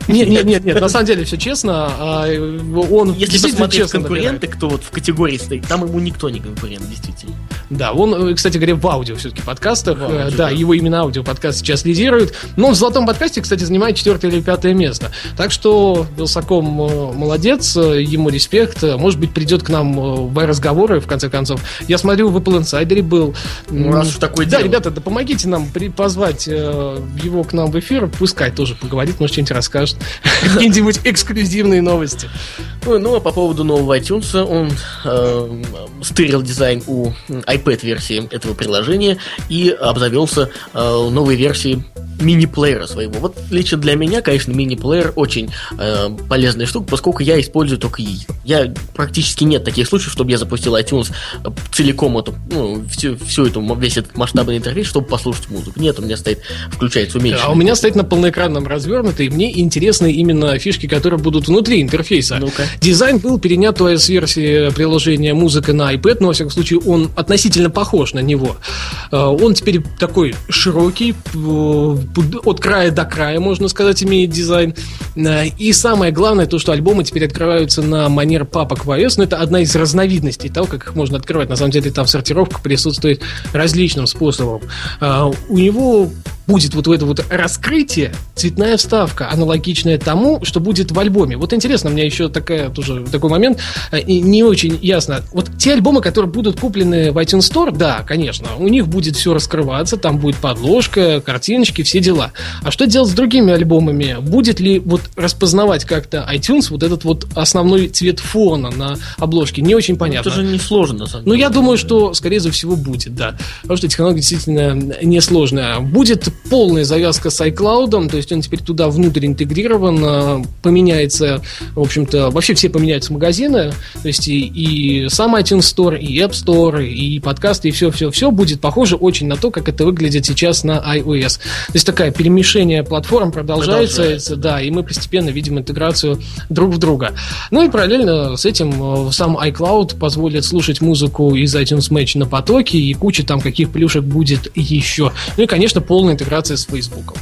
Нет, нет, нет, нет, на самом деле все честно. Он Если посмотреть конкуренты, кто вот в категории стоит, там ему никто не конкурент, действительно. Да, он, кстати говоря, в аудио все-таки подкастах. Да, его именно аудиоподкаст сейчас лидирует. Но в «Золотом подкасте», кстати, занимает четвертое или пятое место. Так что Вилсаком молодец, ему респект. Может быть, придет к нам в разговоры, в конце концов. Я смотрю, в Apple Insider был. Ну, раз уж такое дело. Да, ребята, да помогите нам при- позвать э, его к нам в эфир. Пускай тоже поговорит, может, что-нибудь расскажет. Какие-нибудь эксклюзивные новости. Ну, а по поводу нового iTunes, он стырил дизайн у iPad-версии этого приложения и обзавелся новой версией мини-плеера своего. Вот лично для меня, конечно, мини-плеер очень э, полезная штука, поскольку я использую только ее. Я практически нет таких случаев, чтобы я запустил iTunes целиком эту, ну, всю, всю эту, весь этот масштабный интерфейс, чтобы послушать музыку. Нет, у меня стоит, включается уменьшенный. А у меня стоит на полноэкранном развернутый, и мне интересны именно фишки, которые будут внутри интерфейса. Ну-ка. Дизайн был перенят у ай о эс-версии приложения «Музыка» на iPad, но, во всяком случае, он относительно похож на него. Он теперь такой широкий, от края до края, можно сказать, имеет дизайн. И самое главное, то, что альбомы теперь открываются на манер папок в iOS, но это одна из разновидностей того, как их можно открывать. На самом деле там сортировка присутствует различным способом. У него... будет вот это вот раскрытие, цветная вставка, аналогичная тому, что будет в альбоме. Вот интересно, у меня еще такая, тоже такой момент, и не очень ясно. Вот те альбомы, которые будут куплены в iTunes Store, да, конечно, у них будет все раскрываться, там будет подложка, картиночки, все дела. А что делать с другими альбомами? Будет ли вот распознавать как-то iTunes вот этот вот основной цвет фона на обложке? Не очень понятно. Это же несложно, на самом деле. Ну, я думаю, что, скорее всего, будет, да. Потому что технология действительно несложная. Будет полная завязка с iCloud, то есть он теперь туда внутрь интегрирован, поменяется, в общем-то, вообще все поменяются магазины, то есть и, и сам iTunes Store, и App Store, и подкасты, и все-все-все будет похоже очень на то, как это выглядит сейчас на iOS. То есть такое перемешение платформ продолжается, продолжается да, да, и мы постепенно видим интеграцию друг в друга. Ну и параллельно с этим сам iCloud позволит слушать музыку из iTunes Match на потоке, и куча там каких плюшек будет еще. Ну и, конечно, полная интеграция с Фейсбуком.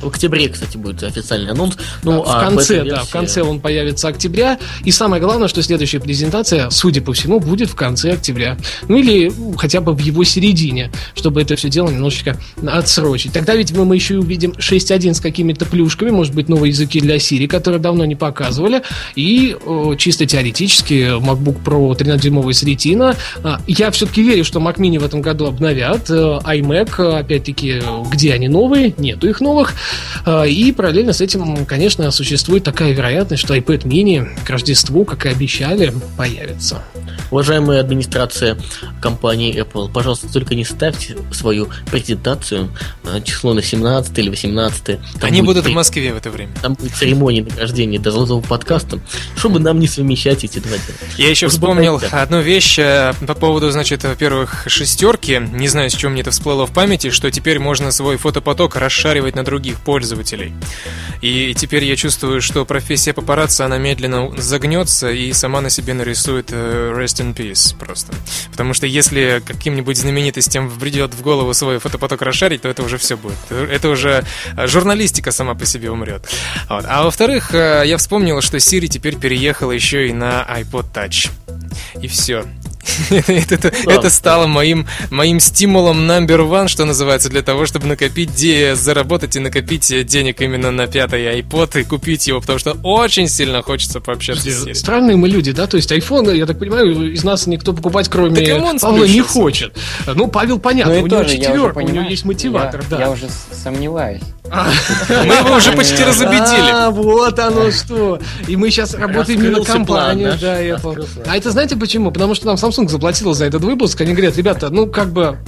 В октябре, кстати, будет официальный анонс. Ну, да, а в конце, да, в конце он появится октября. И самое главное, что следующая презентация, судя по всему, будет в конце октября. Ну или хотя бы в его середине, чтобы это все дело немножечко отсрочить. Тогда ведь мы еще и увидим шесть точка один с какими-то плюшками, может быть, новые языки для Siri, которые давно не показывали. И о, чисто теоретически MacBook Pro тринадцатидюймовый с Retina. Я все-таки верю, что Mac Mini в этом году обновят. iMac, опять-таки, где они новые? Нету их новых. И параллельно с этим, конечно, существует такая вероятность, что iPad mini к Рождеству, как и обещали, появится. Уважаемая администрация компании Apple, пожалуйста, только не ставьте свою презентацию число на семнадцатое или восемнадцатое. Они будет будут в Москве в это время. Там будет церемония награждения до золотого подкаста, чтобы нам не совмещать эти два дела. Я еще вспомнил одну вещь по поводу, значит, во-первых, шестерки. Не знаю, с чего мне это всплыло в памяти, что теперь можно свой фотопоток расшаривать на других пользователей. И теперь я чувствую, что профессия папарацци, она медленно загнется и сама на себе нарисует rest in peace просто. Потому что если каким-нибудь знаменитостям придет в голову свой фотопоток расшарить, то это уже все будет. Это уже журналистика сама по себе умрет. Вот. А во-вторых, я вспомнил, что Siri теперь переехала еще и на iPod Touch. И все. это, это, это стало моим, моим стимулом number one, что называется, для того, чтобы накопить, де, заработать и накопить денег именно на пятый iPod и купить его, потому что очень сильно хочется пообщаться с Siri. Странные мы люди, да? То есть iPhone, я так понимаю, из нас никто покупать, кроме Павла, сплющился. Не хочет. Ну, Павел, понятно, ну, у него же четверка, у него есть мотиватор. Я, да. я уже сомневаюсь. Мы его уже почти разубедили. А, вот оно что. И мы сейчас работаем именно компанию. А это знаете почему? Потому что нам Samsung заплатила за этот выпуск. Они говорят, ребята, ну как бы...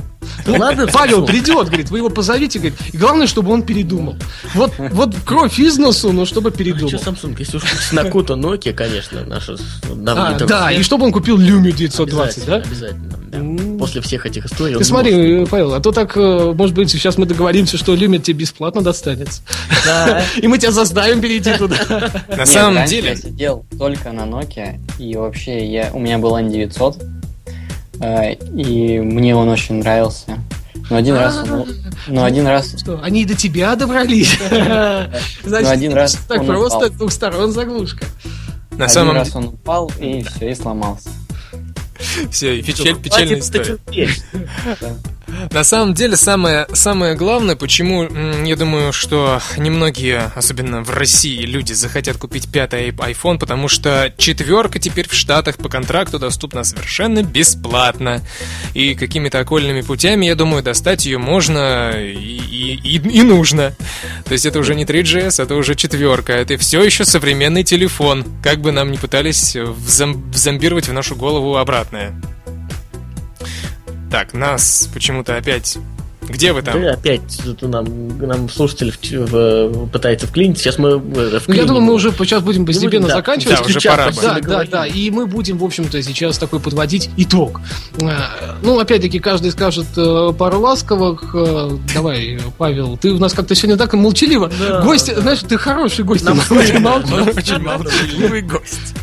Ну, ладно, Павел придет, говорит, вы его позовите, говорит, и главное, чтобы он передумал. Вот, вот кровь из носу, но чтобы передумал. А что Samsung, если уж с Накута Nokia, конечно, наша давняя. А, да, и чтобы он купил Lumia девятьсот двадцать, да? Обязательно, да. После всех этих историй. Ты смотри, может... Павел, а то так, может быть, сейчас мы договоримся, что Lumia тебе бесплатно достанется. Да. И мы тебя заставим перейти туда. На самом деле. Я сидел только на Nokia, и вообще я, у меня был эн девятьсот. И мне он очень нравился. Но один раз... Но один раз... Что, они и до тебя добрались? Значит, так просто двух сторон заглушка. Один раз он упал, и все, и сломался. Все, печальная история. На самом деле, самое, самое главное, почему, я думаю, что немногие, особенно в России, люди захотят купить пятый iPhone, потому что четверка теперь в Штатах по контракту доступна совершенно бесплатно. И какими-то окольными путями, я думаю, достать ее можно и, и, и нужно. То есть это уже не три джи эс, это уже четверка. Это все еще современный телефон. Как бы нам ни пытались взомбировать в нашу голову обратное. Так, нас почему-то опять... Где вы там? Да, опять нам, нам слушатель в, в, пытается вклинить. Сейчас мы вклиним. Ну, я думаю, мы уже сейчас будем постепенно да, заканчивать. Да, уже пора. Да, да, да. И мы будем, в общем-то, сейчас такой подводить итог. Ну, опять-таки, каждый скажет пару ласковых. Давай, Павел, ты у нас как-то сегодня так молчаливо. Да, гость, да. Знаешь, ты хороший гость. Нам очень молчаливый гость.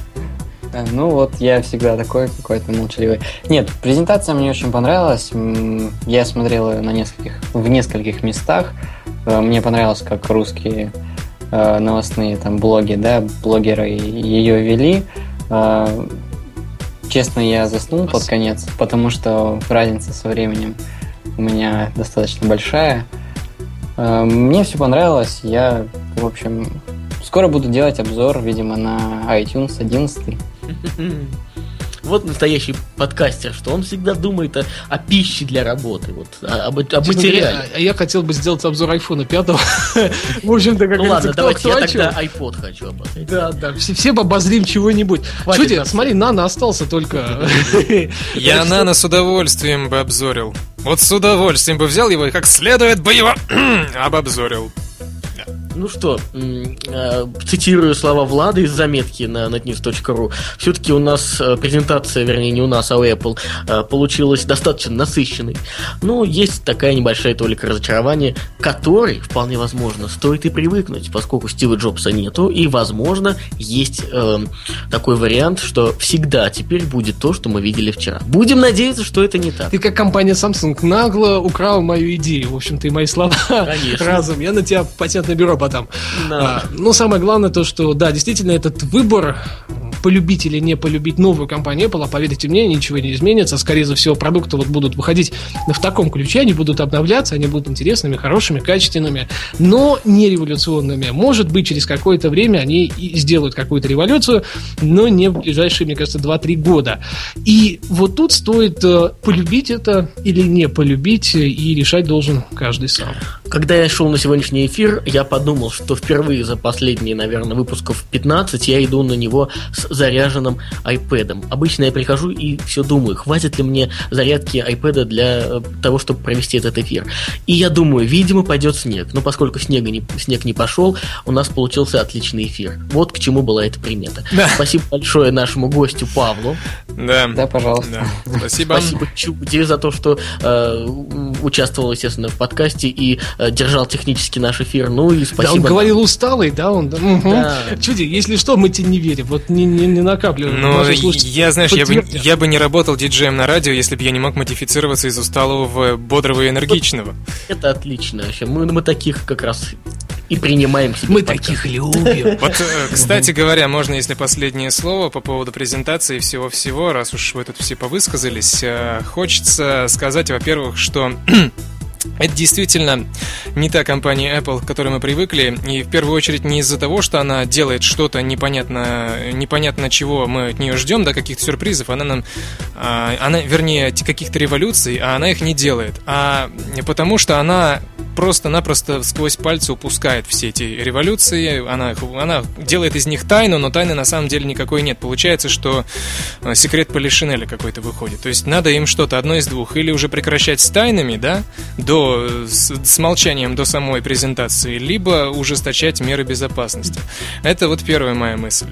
Ну вот, я всегда такой какой-то молчаливый. Нет, презентация мне очень понравилась. Я смотрел ее на нескольких, в нескольких местах. Мне понравилось, как русские новостные там блоги, да, блогеры ее вели. Честно, я заснул под конец, потому что разница со временем у меня достаточно большая. Мне все понравилось. Я, в общем, скоро буду делать обзор, видимо, на iTunes одиннадцать. Вот настоящий подкастер, что он всегда думает о, о пище для работы, вот, о, об, об материале. А я хотел бы сделать обзор айфона пять. В общем-то, как говорится, кто кто я тогда iPod хочу обозреть. Да, да, все обозрим чего-нибудь. Чудик, смотри, Нано остался только. Я Нано с удовольствием бы обзорил. Вот с удовольствием бы взял его и как следует бы его обобзорил. Ну что, цитирую слова Влада из заметки на нетньюс точка ру. Все-таки у нас презентация, вернее, не у нас, а у Apple, получилась достаточно насыщенной. Но есть такая небольшая толика разочарования, которой, вполне возможно, стоит и привыкнуть, поскольку Стива Джобса нету. И, возможно, есть э, такой вариант, что всегда теперь будет то, что мы видели вчера. Будем надеяться, что это не так. Ты как компания Samsung нагло украл мою идею, в общем-то, и мои слова. Конечно. Разом. Я на тебя патентное бюро потом. Да. А, ну, самое главное то, что, да, действительно, этот выбор полюбить или не полюбить новую компанию Apple, а поверьте мне, ничего не изменится. Скорее всего, продукты вот будут выходить в таком ключе, они будут обновляться, они будут интересными, хорошими, качественными, но не революционными. Может быть, через какое-то время они и сделают какую-то революцию, но не в ближайшие, мне кажется, два-три года. И вот тут стоит полюбить это или не полюбить, и решать должен каждый сам. Когда я шел на сегодняшний эфир, я подумал, что впервые за последние, наверное, выпусков пятнадцать я иду на него с заряженным iPad'ом. Обычно я прихожу и все думаю, хватит ли мне зарядки iPad'а для того, чтобы провести этот эфир. И я думаю, видимо, пойдет снег. Но поскольку снега не, снег не пошел, у нас получился отличный эфир. Вот к чему была эта примета. Да. Спасибо большое нашему гостю Павлу. Да, да, пожалуйста. Да. Спасибо. Спасибо Чуде за то, что э, участвовал, естественно, в подкасте и э, держал технически наш эфир. Ну и спасибо. Да, он говорил усталый, да, он. Да. Угу. Да. Чуди, если что, мы тебе не верим. Вот не, не, не накапливаем. Но я, знаешь, я бы, я бы не работал диджеем на радио, если бы я не мог модифицироваться из усталого в бодрого и энергичного. Это отлично. Мы, мы таких как раз и принимаем себе. Мы подкаст. Таких любим. Вот, кстати говоря, можно, если последнее слово по поводу презентации всего-всего, раз уж вы тут все повысказались, хочется сказать, во-первых, что... это действительно не та компания Apple, к которой мы привыкли. И в первую очередь не из-за того, что она делает что-то непонятно, непонятно чего мы от нее ждем, да, каких-то сюрпризов. Она нам, она, вернее, каких-то революций, а она их не делает. А потому что она просто-напросто сквозь пальцы упускает все эти революции. Она, она делает из них тайну, но тайны на самом деле никакой нет. Получается, что секрет полишинеля какой-то выходит. То есть надо им что-то, одно из двух. Или уже прекращать с тайнами, да, До, с, с молчанием до самой презентации, либо ужесточать меры безопасности. Это вот первая моя мысль.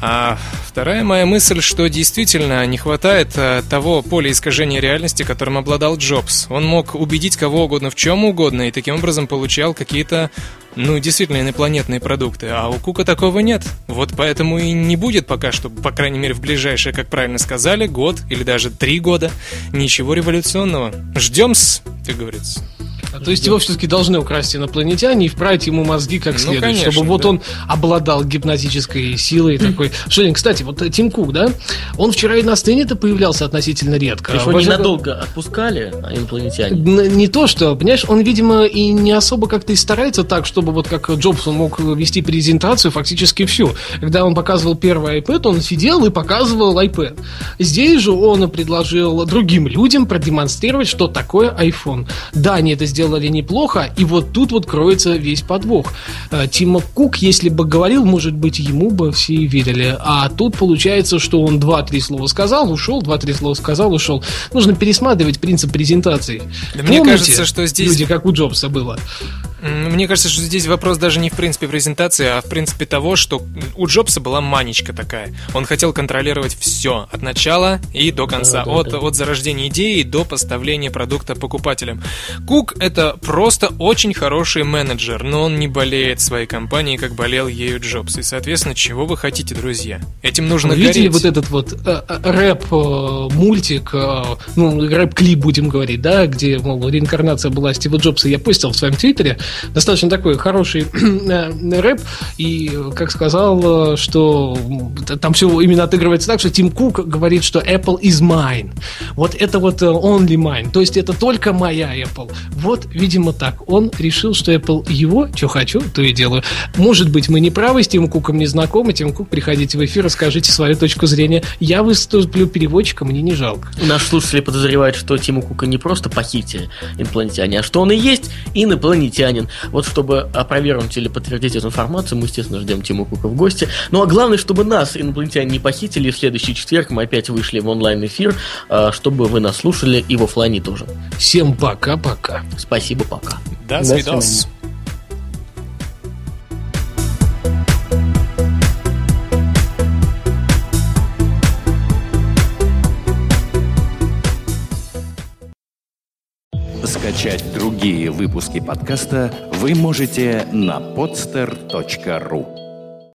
А вторая моя мысль, что действительно не хватает того поля искажения реальности, которым обладал Джобс. Он мог убедить кого угодно в чем угодно и таким образом получал какие-то, ну, действительно инопланетные продукты. А у Кука такого нет. Вот поэтому и не будет пока что, по крайней мере в ближайшее, как правильно сказали, год или даже три года, ничего революционного. Ждем-с, как говорится. А то есть его все-таки должны украсть инопланетяне и вправить ему мозги как следует, ну, конечно, чтобы вот да. он обладал гипнотической силой такой. Шелин, кстати, вот Тим Кук, да? Он вчера и на сцене-то появлялся относительно редко. Его Возь... ненадолго отпускали инопланетяне. Не то что, понимаешь, он, видимо, и не особо как-то и старается так, чтобы вот как Джобс он мог вести презентацию фактически всю. Когда он показывал первый iPad, он сидел и показывал iPad. Здесь же он предложил другим людям продемонстрировать, что такое iPhone. Да, они это сделали Делали неплохо, и вот тут вот кроется весь подвох. Тим Кук, если бы говорил, может быть, ему бы все и верили. А тут получается, что он два-три слова сказал, ушел, два-три слова сказал, ушел. Нужно пересматривать принцип презентации. Да, помните, мне кажется, что здесь... люди, как у Джобса было? Мне кажется, что здесь вопрос даже не в принципе презентации, а в принципе того, что у Джобса была манечка такая. Он хотел контролировать все, от начала и до конца, да, да, от, да. от зарождения идеи до поставления продукта покупателям. Кук — это просто очень хороший менеджер, но он не болеет своей компанией, как болел ею Джобс. И, соответственно, чего вы хотите, друзья? Этим нужно гореть. Видели вот этот вот э, рэп-мультик, э, ну, рэп-клип, будем говорить, да, где, мол, реинкарнация была Стива Джобса, я постил в своем твиттере. Достаточно такой хороший э, рэп, и, как сказал, что там все именно отыгрывается так, что Тим Кук говорит, что Apple is mine. Вот это вот only mine. То есть это только моя Apple. Вот видимо, так. Он решил, что Apple его, что хочу, то и делаю. Может быть, мы не правы, с Тим Куком не знакомы. Тим Кук, приходите в эфир, расскажите свою точку зрения. Я выступлю переводчиком, мне не жалко. Наши слушатели подозревают, что Тима Кука не просто похитили инопланетяне, а что он и есть инопланетянин. Вот чтобы опровергнуть или подтвердить эту информацию, мы, естественно, ждем Тима Кука в гости. Ну, а главное, чтобы нас инопланетяне не похитили, и в следующий четверг мы опять вышли в онлайн-эфир, чтобы вы нас слушали и в офлайне тоже. Всем пока-пока. Спасибо, пока. До свидос. Скачать другие выпуски подкаста вы можете на podster точка ru.